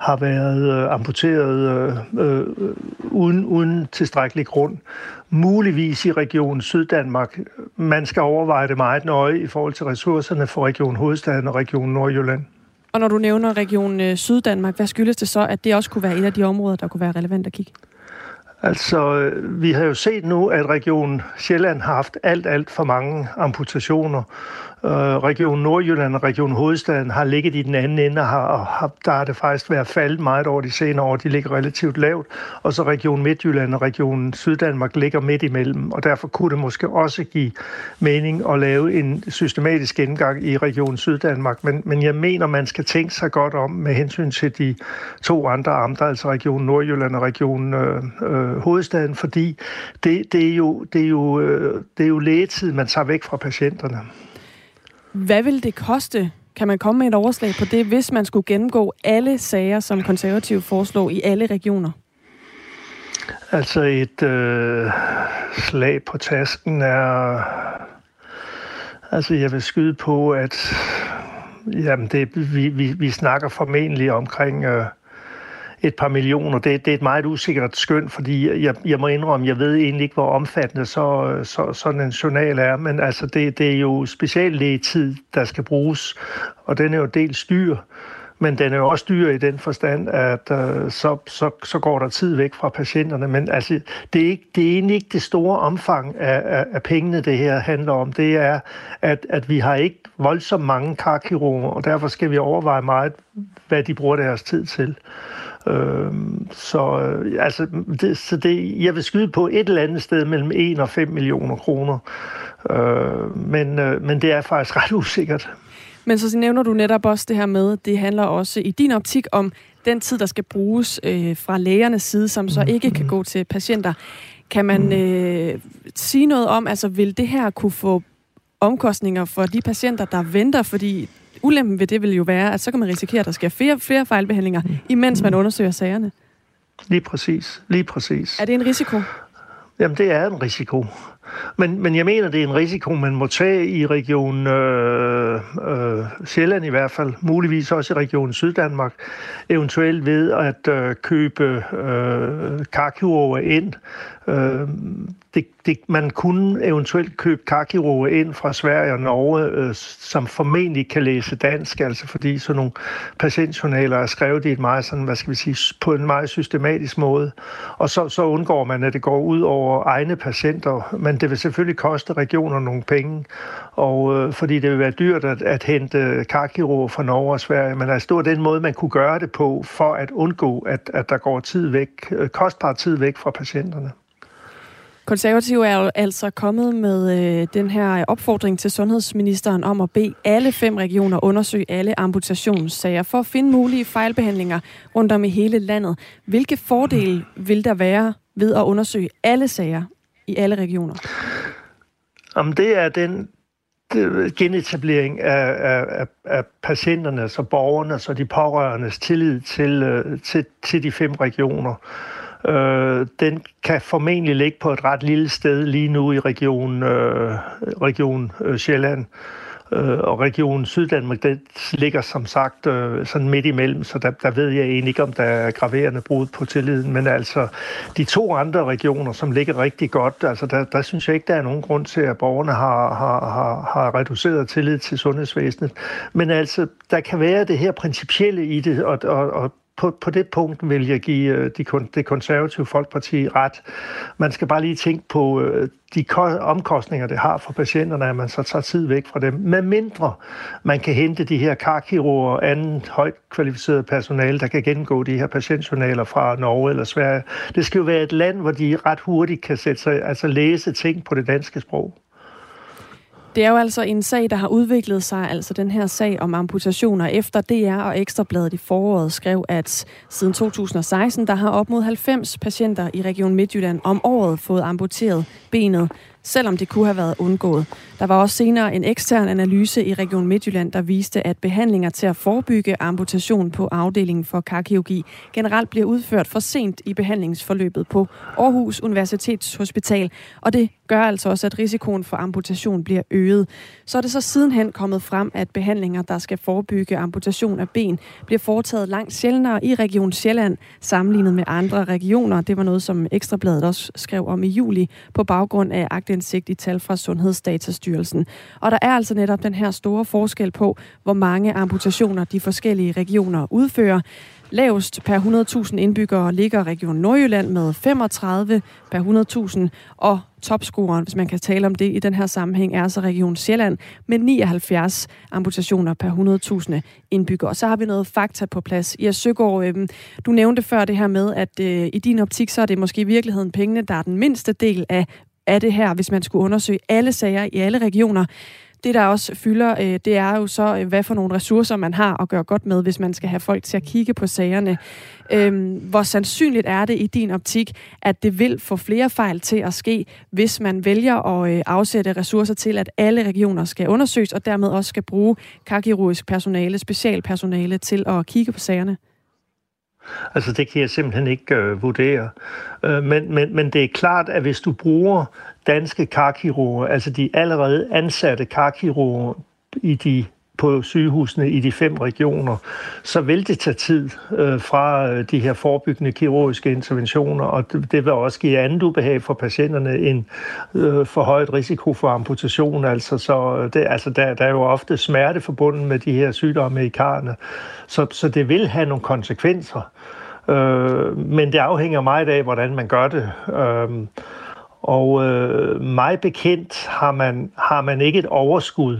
har været amputeret uden tilstrækkelig grund. Muligvis i Region Syddanmark. Man skal overveje det meget nøje i forhold til ressourcerne for Region Hovedstaden og Region Nordjylland. Og når du nævner Region Syddanmark, hvad skyldes det så, at det også kunne være et af de områder, der kunne være relevant at kigge? Altså, vi har jo set nu, at Region Sjælland har haft alt for mange amputationer. Region Nordjylland og Region Hovedstaden har ligget i den anden ende, og der har det faktisk været faldet meget over de senere år. De ligger relativt lavt, og så Region Midtjylland og Region Syddanmark ligger midt imellem, og derfor kunne det måske også give mening at lave en systematisk gennemgang i Region Syddanmark. Men jeg mener, man skal tænke sig godt om med hensyn til de 2 andre amter, altså Region Nordjylland og Region Hovedstaden, fordi det er jo lægetid, man tager væk fra patienterne. Hvad vil det koste? Kan man komme med et overslag på det, hvis man skulle gennemgå alle sager, som konservative foreslog i alle regioner? Altså et slag på tasken er... Altså jeg vil skyde på, at jamen vi snakker formentlig omkring... et par millioner. Det er et meget usikkert skøn, fordi jeg må indrømme, jeg ved egentlig ikke, hvor omfattende sådan en journal er, men altså det er jo speciallægetid, der skal bruges, og den er jo dels dyr, men den er jo også dyr i den forstand, at så går der tid væk fra patienterne. Men altså, det er egentlig ikke det store omfang af pengene, det her handler om. Det er, at vi har ikke voldsomt mange karkirurger, og derfor skal vi overveje meget, hvad de bruger deres tid til. Jeg vil skyde på et eller andet sted mellem 1 og 5 millioner kroner. Men det er faktisk ret usikkert. Men så nævner du netop også det her med, det handler også i din optik om den tid, der skal bruges fra lægernes side, som så ikke kan gå til patienter. Kan man sige noget om, altså vil det her kunne få omkostninger for de patienter, der venter, fordi ulempen ved det vil jo være, at så kan man risikere, at der sker flere fejlbehandlinger, imens man undersøger sagerne. Lige præcis. Er det en risiko? Jamen, det er en risiko. Men jeg mener, det er en risiko, man må tage i Region Sjælland i hvert fald, muligvis også i Region Syddanmark, eventuelt ved at købe karkirurger ind. Man kunne eventuelt købe karkirurger ind fra Sverige og Norge, som formentlig kan læse dansk, altså fordi sådan nogle patientjournaler er skrevet i et meget sådan, hvad skal vi sige, på en meget systematisk måde. Og så undgår man, at det går ud over egne patienter, men det vil selvfølgelig koste regioner nogle penge, og fordi det vil være dyrt at hente karkirurger fra Norge og Sverige, men altså det var den måde, man kunne gøre det på, for at undgå, at der går tid væk, kostbar tid væk fra patienterne. Konservative er altså kommet med den her opfordring til sundhedsministeren om at bede alle 5 regioner undersøge alle amputationssager for at finde mulige fejlbehandlinger rundt om i hele landet. Hvilke fordele vil der være ved at undersøge alle sager i alle regioner? Jamen det er den genetablering af patienternes og borgernes og de pårørendes tillid til de 5 regioner. Den kan formentlig ligge på et ret lille sted lige nu i region Sjælland. Og regionen Syddanmark, det ligger som sagt sådan midt imellem, så der ved jeg egentlig ikke, om der er graverende brud på tilliden. Men altså, de 2 andre regioner, som ligger rigtig godt, altså der synes jeg ikke, der er nogen grund til, at borgerne har reduceret tillid til sundhedsvæsenet. Men altså, der kan være det her principielle i det, og på det punkt vil jeg give det konservative Folkeparti ret. Man skal bare lige tænke på de omkostninger, det har for patienterne, at man så tager tid væk fra dem. Med mindre man kan hente de her karkirurger og andet højt kvalificeret personale, der kan gennemgå de her patientjournaler fra Norge eller Sverige. Det skal jo være et land, hvor de ret hurtigt kan sætte sig, altså læse ting på det danske sprog. Det er jo altså en sag, der har udviklet sig, altså den her sag om amputationer, efter DR og Ekstrabladet i foråret skrev, at siden 2016, der har op mod 90 patienter i Region Midtjylland om året fået amputeret benet, selvom det kunne have været undgået. Der var også senere en ekstern analyse i Region Midtjylland, der viste, at behandlinger til at forebygge amputation på afdelingen for karkirurgi generelt bliver udført for sent i behandlingsforløbet på Aarhus Universitetshospital, og det gør altså også, at risikoen for amputation bliver øget. Så er det så sidenhen kommet frem, at behandlinger, der skal forebygge amputation af ben, bliver foretaget langt sjældnere i Region Sjælland sammenlignet med andre regioner. Det var noget, som Ekstrabladet også skrev om i juli på baggrund af indsigt i tal fra Sundhedsdatastyrelsen. Og der er altså netop den her store forskel på, hvor mange amputationer de forskellige regioner udfører. Lavest per 100.000 indbyggere ligger Region Nordjylland med 35 per 100.000, og topscoreren, hvis man kan tale om det i den her sammenhæng, er så Region Sjælland med 79 amputationer per 100.000 indbyggere. Så har vi noget fakta på plads. Jes Søgaard, du nævnte før det her med, at i din optik, så er det måske i virkeligheden pengene, der er den mindste del af det her, hvis man skulle undersøge alle sager i alle regioner. Det, der også fylder, det er jo så, hvad for nogle ressourcer man har at gøre godt med, hvis man skal have folk til at kigge på sagerne. Hvor sandsynligt er det i din optik, at det vil få flere fejl til at ske, hvis man vælger at afsætte ressourcer til, at alle regioner skal undersøges, og dermed også skal bruge karkirurgisk personale, specialpersonale til at kigge på sagerne? Altså det kan jeg simpelthen ikke vurdere. Men det er klart, at hvis du bruger danske karkirurger, altså de allerede ansatte karkirurger på sygehusene i de 5 regioner, så vil det tage tid fra de her forebyggende kirurgiske interventioner, og det vil også give andet ubehag for patienterne end forhøjet risiko for amputation. Altså, så det, altså der er jo ofte smerte forbundet med de her sygdomme i karrene, så det vil have nogle konsekvenser. Men det afhænger meget af, hvordan man gør det. Og meget bekendt har man ikke et overskud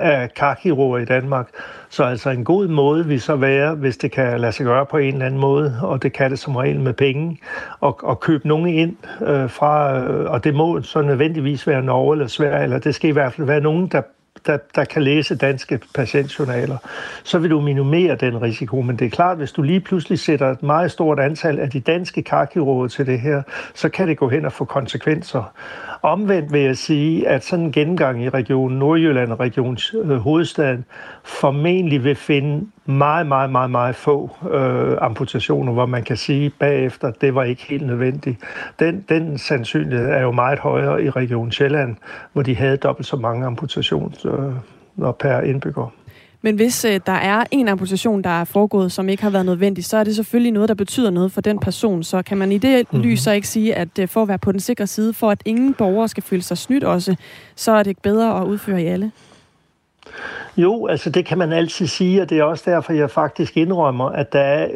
af karkirurger i Danmark. Så altså en god måde vil så være, hvis det kan lade sig gøre på en eller anden måde, og det kan det som regel med penge, og købe nogen ind og det må så nødvendigvis være Norge eller Sverige, eller det skal i hvert fald være nogen, der kan læse danske patientjournaler, så vil du minimere den risiko. Men det er klart, hvis du lige pludselig sætter et meget stort antal af de danske karkirurger til det her, så kan det gå hen og få konsekvenser. Omvendt vil jeg sige, at sådan en gennemgang i Region Nordjylland og Region Hovedstaden formentlig vil finde meget, meget, meget, meget få amputationer, hvor man kan sige bagefter, at det var ikke helt nødvendigt. Den sandsynlighed er jo meget højere i Region Sjælland, hvor de havde dobbelt så mange amputationer per indbygger. Men hvis der er en amputation, der er foregået, som ikke har været nødvendig, så er det selvfølgelig noget, der betyder noget for den person. Så kan man i det lys så ikke sige, at for at være på den sikre side, for at ingen borgere skal føle sig snydt også, så er det ikke bedre at udføre i alle? Jo, altså det kan man altid sige, og det er også derfor, jeg faktisk indrømmer, at der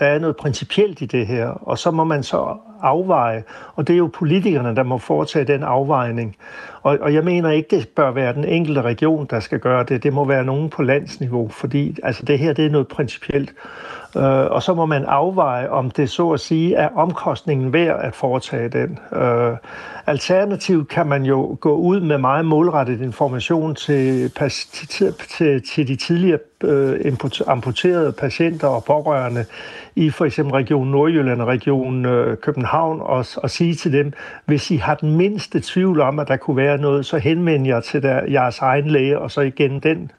er noget principielt i det her, og så må man så afveje, og det er jo politikerne, der må foretage den afvejning. Og jeg mener ikke, det bør være den enkelte region, der skal gøre det. Det må være nogen på landsniveau, fordi altså det her, det er noget principielt. Og så må man afveje, om det så at sige er omkostningen værd at foretage den. Alternativt kan man jo gå ud med meget målrettet information til de tidligere amputerede patienter og pårørende i for eksempel Region Nordjylland og Region København og sige til dem, hvis I har den mindste tvivl om, at der kunne være noget, så henvend jer til jeres egen læge, og så igen den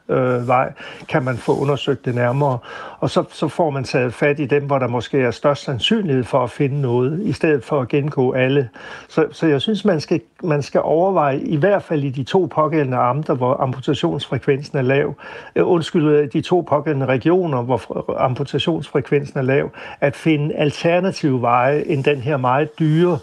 vej kan man få undersøgt det nærmere. Og så får man taget fat i dem, hvor der måske er størst sandsynlighed for at finde noget, i stedet for at gennemgå alle. Så jeg synes, man skal overveje, i hvert fald i de to pågældende amter, hvor amputationsfrekvensen er lav, de to pågældende regioner, hvor amputationsfrekvensen er lav, at finde alternative veje end den her meget dyre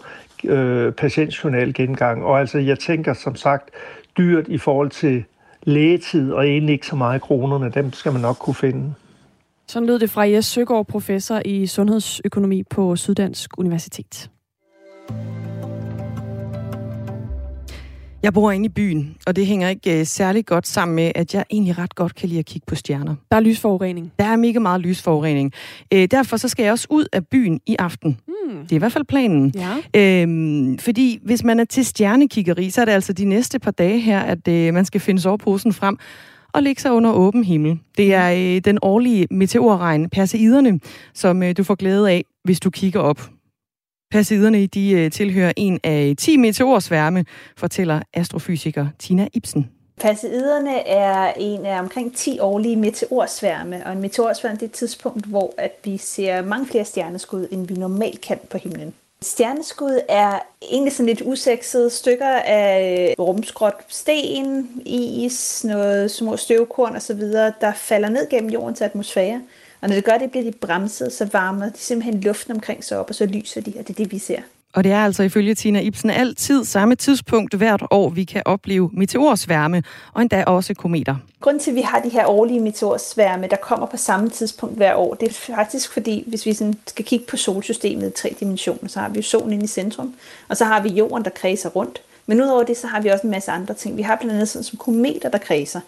patientjournalgennemgang. Og altså, jeg tænker som sagt, dyrt i forhold til lægetid, og egentlig ikke så meget kronerne, dem skal man nok kunne finde. Sådan lød det fra Jes Søgaard, professor i sundhedsøkonomi på Syddansk Universitet. Jeg bor inde i byen, og det hænger ikke særlig godt sammen med, at jeg egentlig ret godt kan lide at kigge på stjerner. Der er lysforurening. Der er mega meget lysforurening. Derfor så skal jeg også ud af byen i aften. Mm. Det er i hvert fald planen. Ja. Fordi hvis man er til stjernekiggeri, så er det altså de næste par dage her, at man skal finde soveposen frem og lægge sig under åben himmel. Det er den årlige meteorregn, Perseiderne, som du får glæde af, hvis du kigger op. Perseiderne, de tilhører en af 10 meteorsværme, fortæller astrofysiker Tina Ipsen. Perseiderne er en af omkring 10 årlige meteorsværme, og en meteorsværme er et tidspunkt, hvor at vi ser mange flere stjerneskud, end vi normalt kan på himlen. Stjerneskud er egentlig sådan lidt usexede stykker af rumskrot, sten, is, noget små støvkorn osv., der falder ned gennem jordens atmosfære. Og når det gør det, bliver de bremset, så varmer de simpelthen luften omkring sig op, og så lyser de, og det er det, vi ser. Og det er altså ifølge Tina Ipsen altid samme tidspunkt hvert år, vi kan opleve meteorsværme, og endda også kometer. Grunden til, at vi har de her årlige meteorsværme, der kommer på samme tidspunkt hver år, det er faktisk fordi, hvis vi sådan skal kigge på solsystemet i 3 dimensioner, så har vi jo solen inde i centrum, og så har vi jorden, der kredser rundt. Men udover det, så har vi også en masse andre ting. Vi har blandt andet sådan som kometer, der kredser.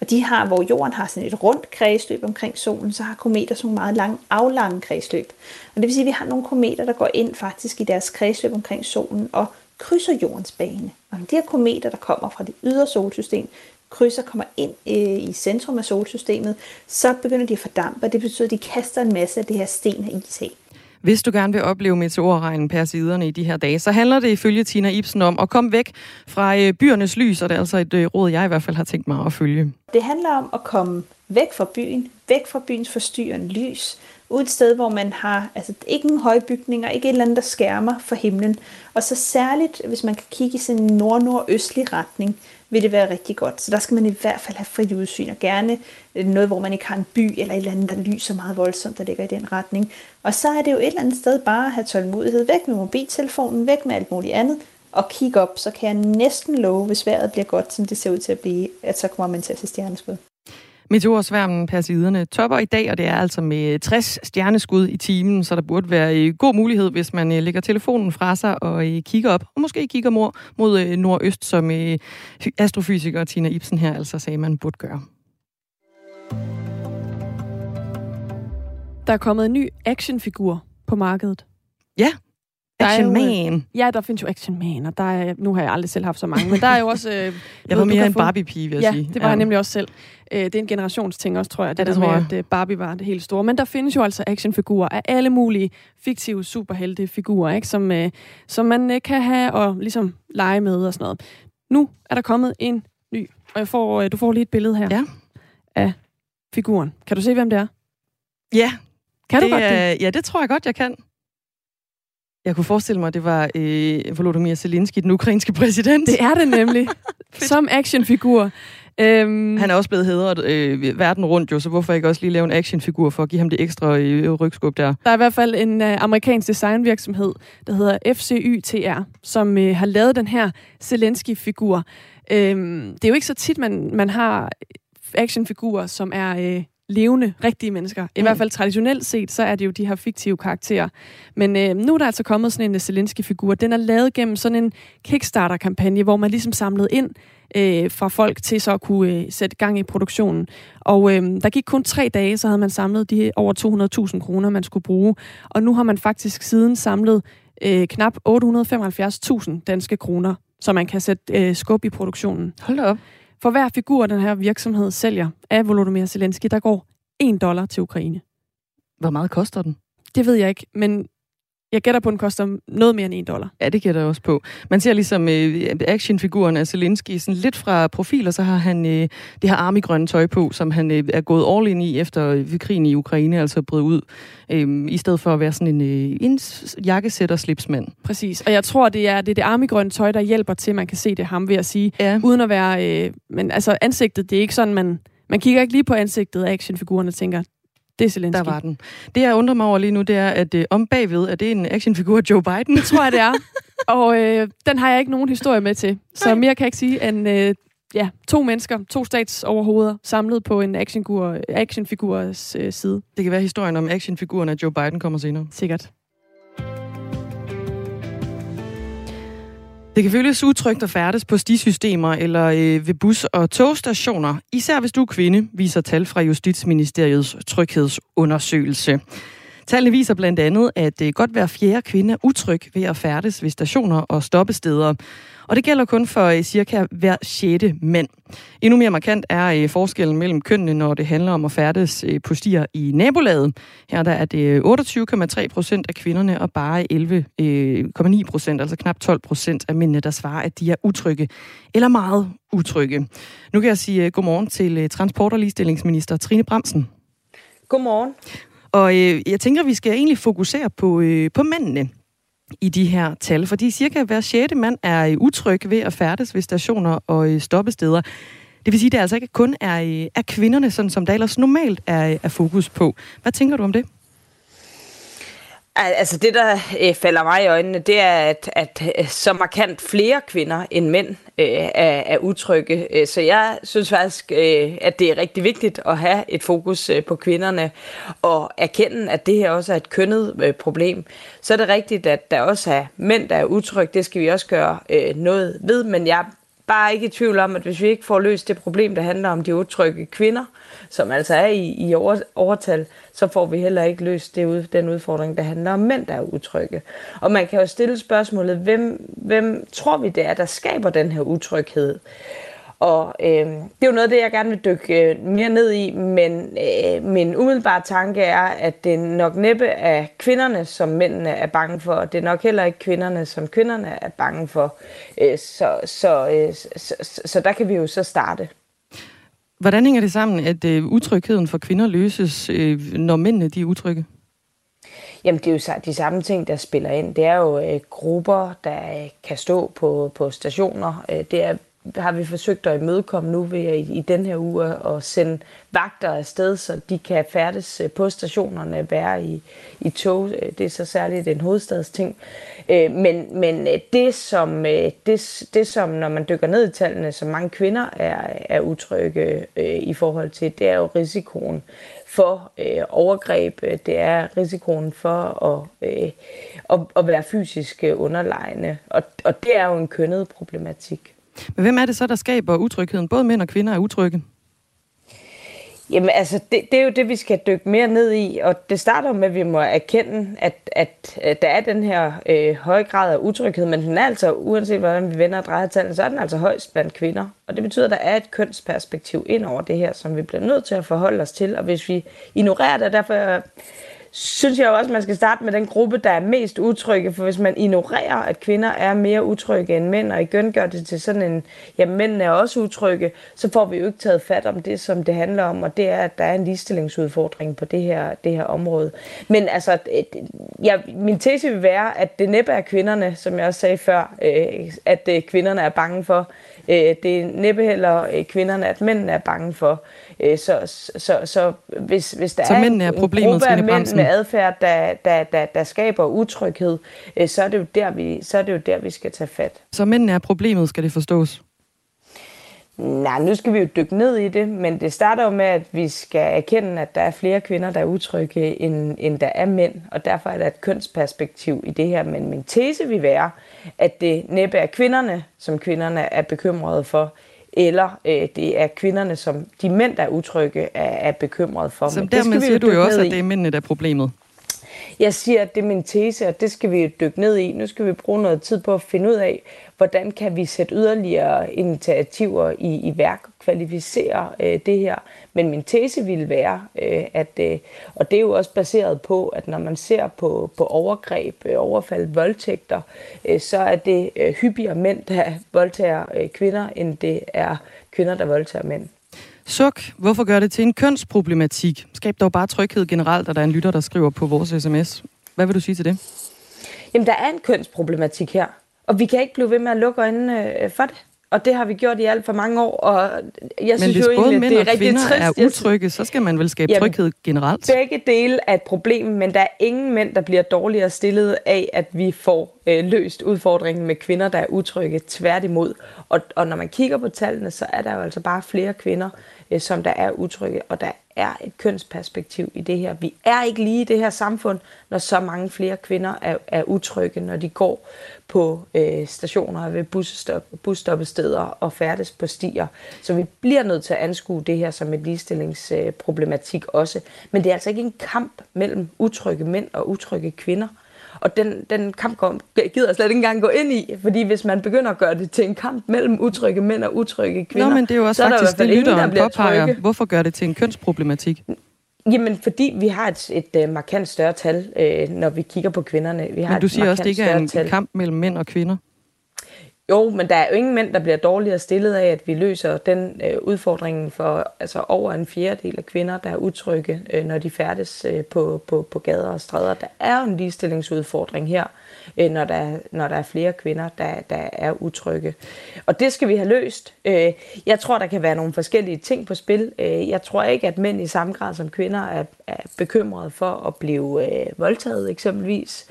Og de har, hvor jorden har sådan et rundt kredsløb omkring solen, så har kometer sådan meget lange, aflange kredsløb. Og det vil sige, at vi har nogle kometer, der går ind faktisk i deres kredsløb omkring solen og krydser jordens bane. Og de her kometer, der kommer fra det ydre solsystem, kommer ind i centrum af solsystemet, så begynder de at fordampe, og det betyder, at de kaster en masse af det her sten og is af. Hvis du gerne vil opleve meteorregnen Perseiderne i de her dage, så handler det ifølge Tina Ipsen om at komme væk fra byernes lys, og det er altså et råd, jeg i hvert fald har tænkt mig at følge. Det handler om at komme væk fra byen, væk fra byens forstyrrende lys, ud et sted, hvor man har altså, ikke en høj bygning og ikke et eller andet, der skærmer for himlen. Og så særligt, hvis man kan kigge i sådan en nord-nordøstlig retning, vil det være rigtig godt. Så der skal man i hvert fald have frit udsyn, og gerne noget, hvor man ikke har en by eller et eller andet, der lyser meget voldsomt, der ligger i den retning. Og så er det jo et eller andet sted bare at have tålmodighed, væk med mobiltelefonen, væk med alt muligt andet, og kigge op, så kan jeg næsten love, hvis vejret bliver godt, som det ser ud til at blive, at så kommer man til at se stjerneskud. Meteorsværmen Perseiderne topper i dag, og det er altså med 60 stjerneskud i timen, så der burde være god mulighed, hvis man lægger telefonen fra sig og kigger op, og måske kigger mod nordøst, som astrofysiker Tina Ipsen her altså sagde, man burde gøre. Der er kommet en ny actionfigur på markedet. Ja, Action Man. Ja, der findes jo Action Man, og der er, nu har jeg aldrig selv haft så mange, men der er jo også... jeg var mere en Barbie-pige, vil jeg sige. Ja, det var jeg nemlig også selv. Det er en generationsting også, tror jeg, det der med, at Barbie var det helt store. Men der findes jo altså actionfigurer af alle mulige fiktive superheltefigurer, ikke? Som man kan have og ligesom lege med og sådan noget. Nu er der kommet en ny, og du får lige et billede her af figuren. Kan du se, hvem det er? Ja. Kan du godt det? Ja, det tror jeg godt, jeg kan. Jeg kunne forestille mig, at det var Volodymyr Zelensky, den ukrainske præsident. Det er det nemlig, som actionfigur. Han er også blevet hædret verden rundt, jo, så hvorfor ikke også lige lave en actionfigur for at give ham det ekstra rygskub der? Der er i hvert fald en amerikansk designvirksomhed, der hedder FCYTR, som har lavet den her Zelensky-figur. Det er jo ikke så tit, man har actionfigurer, som er... levende, rigtige mennesker. I hvert fald traditionelt set, så er det jo de her fiktive karakterer. Men nu er der altså kommet sådan en Zelensky-figur. Den er lavet gennem sådan en Kickstarter-kampagne, hvor man ligesom samlede ind fra folk til så at kunne sætte gang i produktionen. Og der gik kun 3 dage, så havde man samlet de over 200.000 kroner, man skulle bruge. Og nu har man faktisk siden samlet knap 875.000 danske kroner, så man kan sætte skub i produktionen. Hold da op. For hver figur, den her virksomhed sælger af Volodymyr Zelensky, der går $1 til Ukraine. Hvor meget koster den? Det ved jeg ikke, men jeg gætter på, at den koster noget mere end $1. Ja, det gætter jeg også på. Man ser ligesom actionfiguren af Zelensky sådan lidt fra profil, og så har han det her armigrønne tøj på, som han er gået all in i efter krigen i Ukraine, altså brød ud, i stedet for at være sådan en jakkesæt og slipsmand. Præcis, og jeg tror, det er det armigrønne tøj, der hjælper til, man kan se det ham, ved at sige, ja. Uden at være... men altså ansigtet, det er ikke sådan, man kigger ikke lige på ansigtet af actionfiguren og tænker... Der var den. Det, jeg undrer mig over lige nu, det er, at om bagved, er det en actionfigur af Joe Biden? Det tror jeg, det er. Og den har jeg ikke nogen historie med til. Så mere kan jeg ikke sige end to mennesker, to statsoverhoveder, samlet på en actionfigurs side. Det kan være historien om actionfiguren af Joe Biden kommer senere. Sikkert. Det kan føles utrygt at færdes på stisystemer eller ved bus- og togstationer, især hvis du er kvinde, viser tal fra Justitsministeriets tryghedsundersøgelse. Tallene viser blandt andet, at godt hver fjerde kvinde er utryg ved at færdes ved stationer og stoppesteder. Og det gælder kun for cirka hver sjette mand. Endnu mere markant er forskellen mellem kønnene, når det handler om at færdes på stier i nabolaget. Her der er det 28,3% af kvinderne og bare 11,9%, altså knap 12% af mændene, der svarer, at de er utrygge eller meget utrygge. Nu kan jeg sige godmorgen til transport- og ligestillingsminister Trine Bramsen. Godmorgen. Og jeg tænker, vi skal egentlig fokusere på mændene i de her tal, fordi cirka hver sjette mand er utryg ved at færdes ved stationer og stoppesteder. Det vil sige, at det altså ikke kun er kvinderne, sådan som der ellers normalt er fokus på. Hvad tænker du om det? Altså det, der falder mig i øjnene, det er, at så markant flere kvinder end mænd er utrygge. Så jeg synes faktisk, at det er rigtig vigtigt at have et fokus på kvinderne og erkende, at det her også er et kønnet problem. Så er det rigtigt, at der også er mænd, der er utrygge. Det skal vi også gøre noget ved, men jeg er bare ikke i tvivl om, at hvis vi ikke får løst det problem, der handler om de utrygge kvinder, som altså er i overtal, så får vi heller ikke løst den udfordring, der handler om mænd, der er utrygge. Og man kan jo stille spørgsmålet, hvem tror vi det er, der skaber den her utryghed? Og det er jo noget af det, jeg gerne vil dykke mere ned i, men min umiddelbare tanke er, at det nok næppe er kvinderne, som mændene er bange for, og det er nok heller ikke kvinderne, som kvinderne er bange for. Så der kan vi jo så starte. Hvordan hænger det sammen, at utrygheden for kvinder løses, når mændene de er utrygge? Jamen, det er jo de samme ting, der spiller ind. Det er jo grupper, der kan stå på stationer. Det er har vi forsøgt at imødekomme nu ved i den her uge at sende vagter afsted, så de kan færdes på stationerne, være i tog. Det er så særligt en hovedstadsting. Men det som når man dykker ned i tallene, som mange kvinder er utrygge i forhold til, det er jo risikoen for overgreb, det er risikoen for at være fysisk underlegne. Og det er jo en kønnet problematik. Men hvem er det så, der skaber utrygheden? Både mænd og kvinder er utrygge. Jamen altså, det er jo det, vi skal dykke mere ned i, og det starter med, at vi må erkende, at der er den her høje grad af utryghed, men den er altså, uanset hvordan vi vender og drejer tallene, så er den altså højst blandt kvinder. Og det betyder, at der er et kønsperspektiv ind over det her, som vi bliver nødt til at forholde os til, og hvis vi ignorerer det, derfor synes jeg også, at man skal starte med den gruppe, der er mest utrygge, for hvis man ignorerer, at kvinder er mere utrygge end mænd, og igen gør det til sådan en, ja, mænd er også utrygge, så får vi jo ikke taget fat om det, som det handler om, og det er, at der er en ligestillingsudfordring på det her område. Men altså, min tese vil være, at det næppe er kvinderne, som jeg også sagde før, at kvinderne er bange for. Det er næppe heller kvinderne, at mændene er bange for. Så hvis der så er en gruppe af mænd med adfærd, der skaber utryghed, så er det jo der, vi skal tage fat. Så mændene er problemet, skal det forstås? Nej, nu skal vi jo dykke ned i det, men det starter jo med, at vi skal erkende, at der er flere kvinder, der er utrygge, end der er mænd, og derfor er der et kønsperspektiv i det her. Men min tese vil være, at det næppe er kvinderne, som kvinderne er bekymrede for, eller det er kvinderne, som de mænd, der er utrygge, er bekymrede for. Så dermed siger du jo også, at det er mændene, der er problemet. Jeg siger, at det er min tese, og det skal vi dykke ned i. Nu skal vi bruge noget tid på at finde ud af, hvordan kan vi sætte yderligere initiativer i værk og kvalificere det her. Men min tese ville være, og det er jo også baseret på, at når man ser på overgreb, overfald, voldtægter, så er det hyppigere mænd, der voldtager kvinder, end det er kvinder, der voldtager mænd. Suk, hvorfor gør det til en kønsproblematik? Skab dog bare tryghed generelt, og der er en lytter, der skriver på vores sms. Hvad vil du sige til det? Jamen, der er en kønsproblematik her, og vi kan ikke blive ved med at lukke øjnene for det. Og det har vi gjort i alt for mange år, og jeg synes jo egentlig, at det er rigtig trist. Men hvis både mænd og kvinder er utrygge, så skal man vel skabe tryghed generelt? Begge dele er et problem, men der er ingen mænd, der bliver dårligere stillet af, at vi får løst udfordringen med kvinder, der er utrygge, tværtimod. Og når man kigger på tallene, så er der jo altså bare flere kvinder, som der er utrygge, og der er et kønsperspektiv i det her. Vi er ikke lige i det her samfund, når så mange flere kvinder er utrygge, når de går på stationer ved busstoppesteder og færdes på stier. Så vi bliver nødt til at anskue det her som et ligestillingsproblematik også. Men det er altså ikke en kamp mellem utrygge mænd og utrygge kvinder. Og den kamp gider jeg slet ikke engang gå ind i, fordi hvis man begynder at gøre det til en kamp mellem utrygge mænd og utrygge kvinder, nå, men det er jo også så faktisk det, lytteren påpeger. Hvorfor gør det til en kønsproblematik? Jamen, fordi vi har et markant større tal, når vi kigger på kvinderne. Men du siger også, det ikke er en kamp mellem mænd og kvinder? Jo, men der er jo ingen mænd, der bliver dårligere stillet af, at vi løser den udfordring for altså over en fjerdedel af kvinder, der er utrygge, når de færdes på gader og stræder. Der er en ligestillingsudfordring her, når der er flere kvinder, der er utrygge. Og det skal vi have løst. Jeg tror, der kan være nogle forskellige ting på spil. Jeg tror ikke, at mænd i samme grad som kvinder er bekymrede for at blive voldtaget eksempelvis,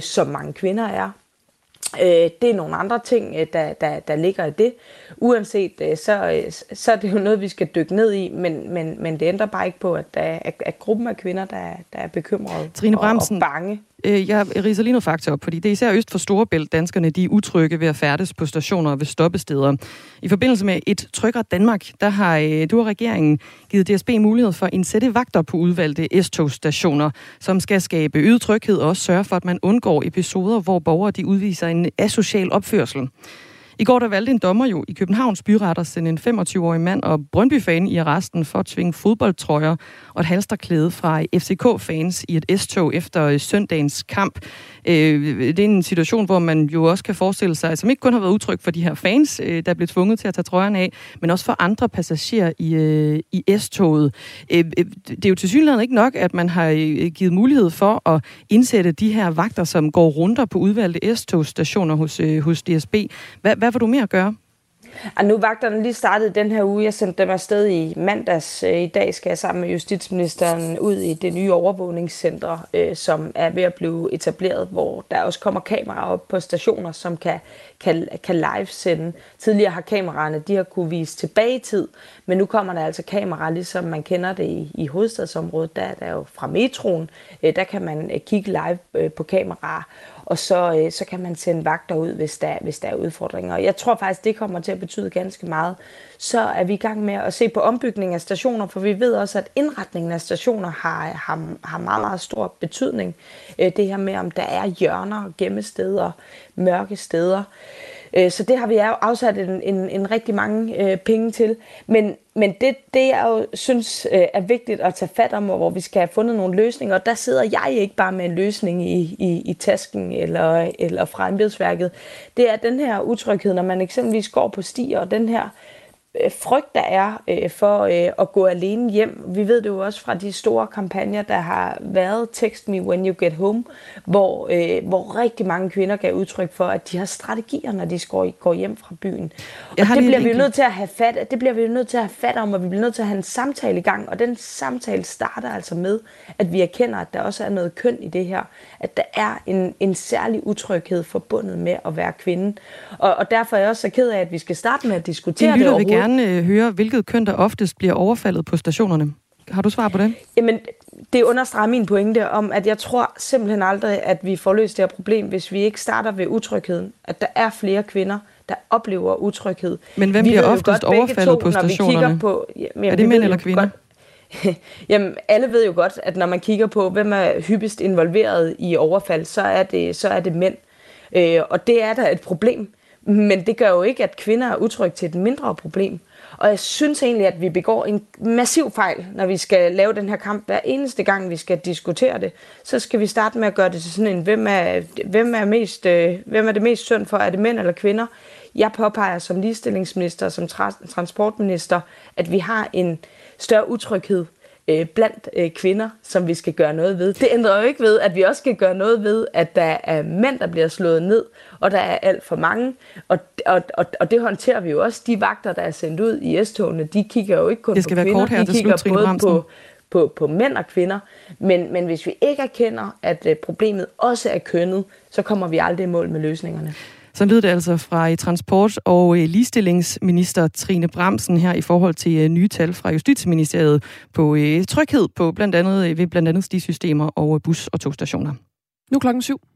som mange kvinder er. Det er nogle andre ting, der ligger i det. Uanset, så er det jo noget, vi skal dykke ned i, men det ændrer bare ikke på, at gruppen af kvinder, der er bekymrede Trine Bramsen, og bange. Jeg ridser lige noget fakta op, fordi det er især øst for Storebælt, danskerne de er utrygge ved at færdes på stationer og ved stoppesteder. I forbindelse med et tryggere Danmark, der har du og regeringen givet DSB mulighed for at indsætte vagter på udvalgte S-togstationer, som skal skabe øget tryghed og også sørge for, at man undgår episoder, hvor borgere de udviser en asocial opførsel. I går der valgte en dommer jo i Københavns byret at sende en 25-årig mand og Brøndby-fan i arresten for at tvinge fodboldtrøjer og et halsterklæde fra FCK-fans i et S-tog efter søndagens kamp. Det er en situation, hvor man jo også kan forestille sig, som ikke kun har været udtryk for de her fans, der blev tvunget til at tage trøjerne af, men også for andre passagerer i S-toget. Det er jo tilsyneladende ikke nok, at man har givet mulighed for at indsætte de her vagter, som går runder på udvalgte S-togsstationer hos DSB. Hvad vil du mere gøre? Nu vagterne lige startede den her uge. Jeg sendte dem afsted i mandags. I dag skal jeg sammen med justitsministeren ud i det nye overvågningscenter, som er ved at blive etableret, hvor der også kommer kameraer op på stationer, som kan livesende. Tidligere har kameraerne, de har kunne vise tilbage i tid, men nu kommer der altså kameraer, ligesom man kender det i hovedstadsområdet. Der er der jo fra metroen, der kan man kigge live på kameraer. Og så kan man sende vagter ud, hvis der er udfordringer. Og jeg tror faktisk, det kommer til at betyde ganske meget. Så er vi i gang med at se på ombygning af stationer, for vi ved også, at indretningen af stationer har meget, meget stor betydning. Det her med, om der er hjørner, gemmesteder, mørke steder. Så det har vi jo afsat en rigtig mange penge til. Men det, jeg jo synes er vigtigt at tage fat om, og hvor vi skal have fundet nogle løsninger, og der sidder jeg ikke bare med en løsning i tasken eller fra embedsværket. Det er den her utryghed, når man eksempelvis går på stier, og den her frygt, der er for at gå alene hjem. Vi ved det jo også fra de store kampagner, der har været Text Me When You Get Home, hvor rigtig mange kvinder gav udtryk for, at de har strategier, når de går hjem fra byen. Og det bliver vi nødt til at have fat om, og vi bliver nødt til at have en samtale i gang, og den samtale starter altså med, at vi erkender, at der også er noget køn i det her, at der er en særlig utryghed forbundet med at være kvinde. Og derfor er jeg også så ked af, at vi skal starte med at diskutere det overhovedet. Jeg vil gerne høre, hvilket køn, der oftest bliver overfaldet på stationerne. Har du svar på det? Jamen, det understreger min pointe om, at jeg tror simpelthen aldrig, at vi får løst det her problem, hvis vi ikke starter ved utrygheden. At der er flere kvinder, der oplever utryghed. Men hvem bliver oftest overfaldet på stationerne? Er det mænd eller kvinder? Jamen, alle ved jo godt, at når man kigger på, hvem er hyppigst involveret i overfald, så er det mænd. Og det er da et problem. Men det gør jo ikke, at kvinder er utrygge til et mindre problem. Og jeg synes egentlig, at vi begår en massiv fejl, når vi skal lave den her kamp. Hver eneste gang, vi skal diskutere det, så skal vi starte med at gøre det til sådan en, hvem er det mest synd for? Er det mænd eller kvinder? Jeg påpeger som ligestillingsminister, som transportminister, at vi har en større utryghed blandt kvinder, som vi skal gøre noget ved. Det ændrer jo ikke ved, at vi også skal gøre noget ved, at der er mænd, der bliver slået ned, og der er alt for mange. Og det håndterer vi jo også. De vagter, der er sendt ud i S-togene, de kigger jo ikke kun på kvinder, her, de kigger både på mænd og kvinder. Men hvis vi ikke erkender, at problemet også er kønnet, så kommer vi aldrig i mål med løsningerne. Så lyder det altså fra transport- og ligestillingsminister Trine Bramsen her i forhold til nye tal fra Justitsministeriet på tryghed på blandt andet ved de systemer og bus- og togstationer. Nu klokken 7.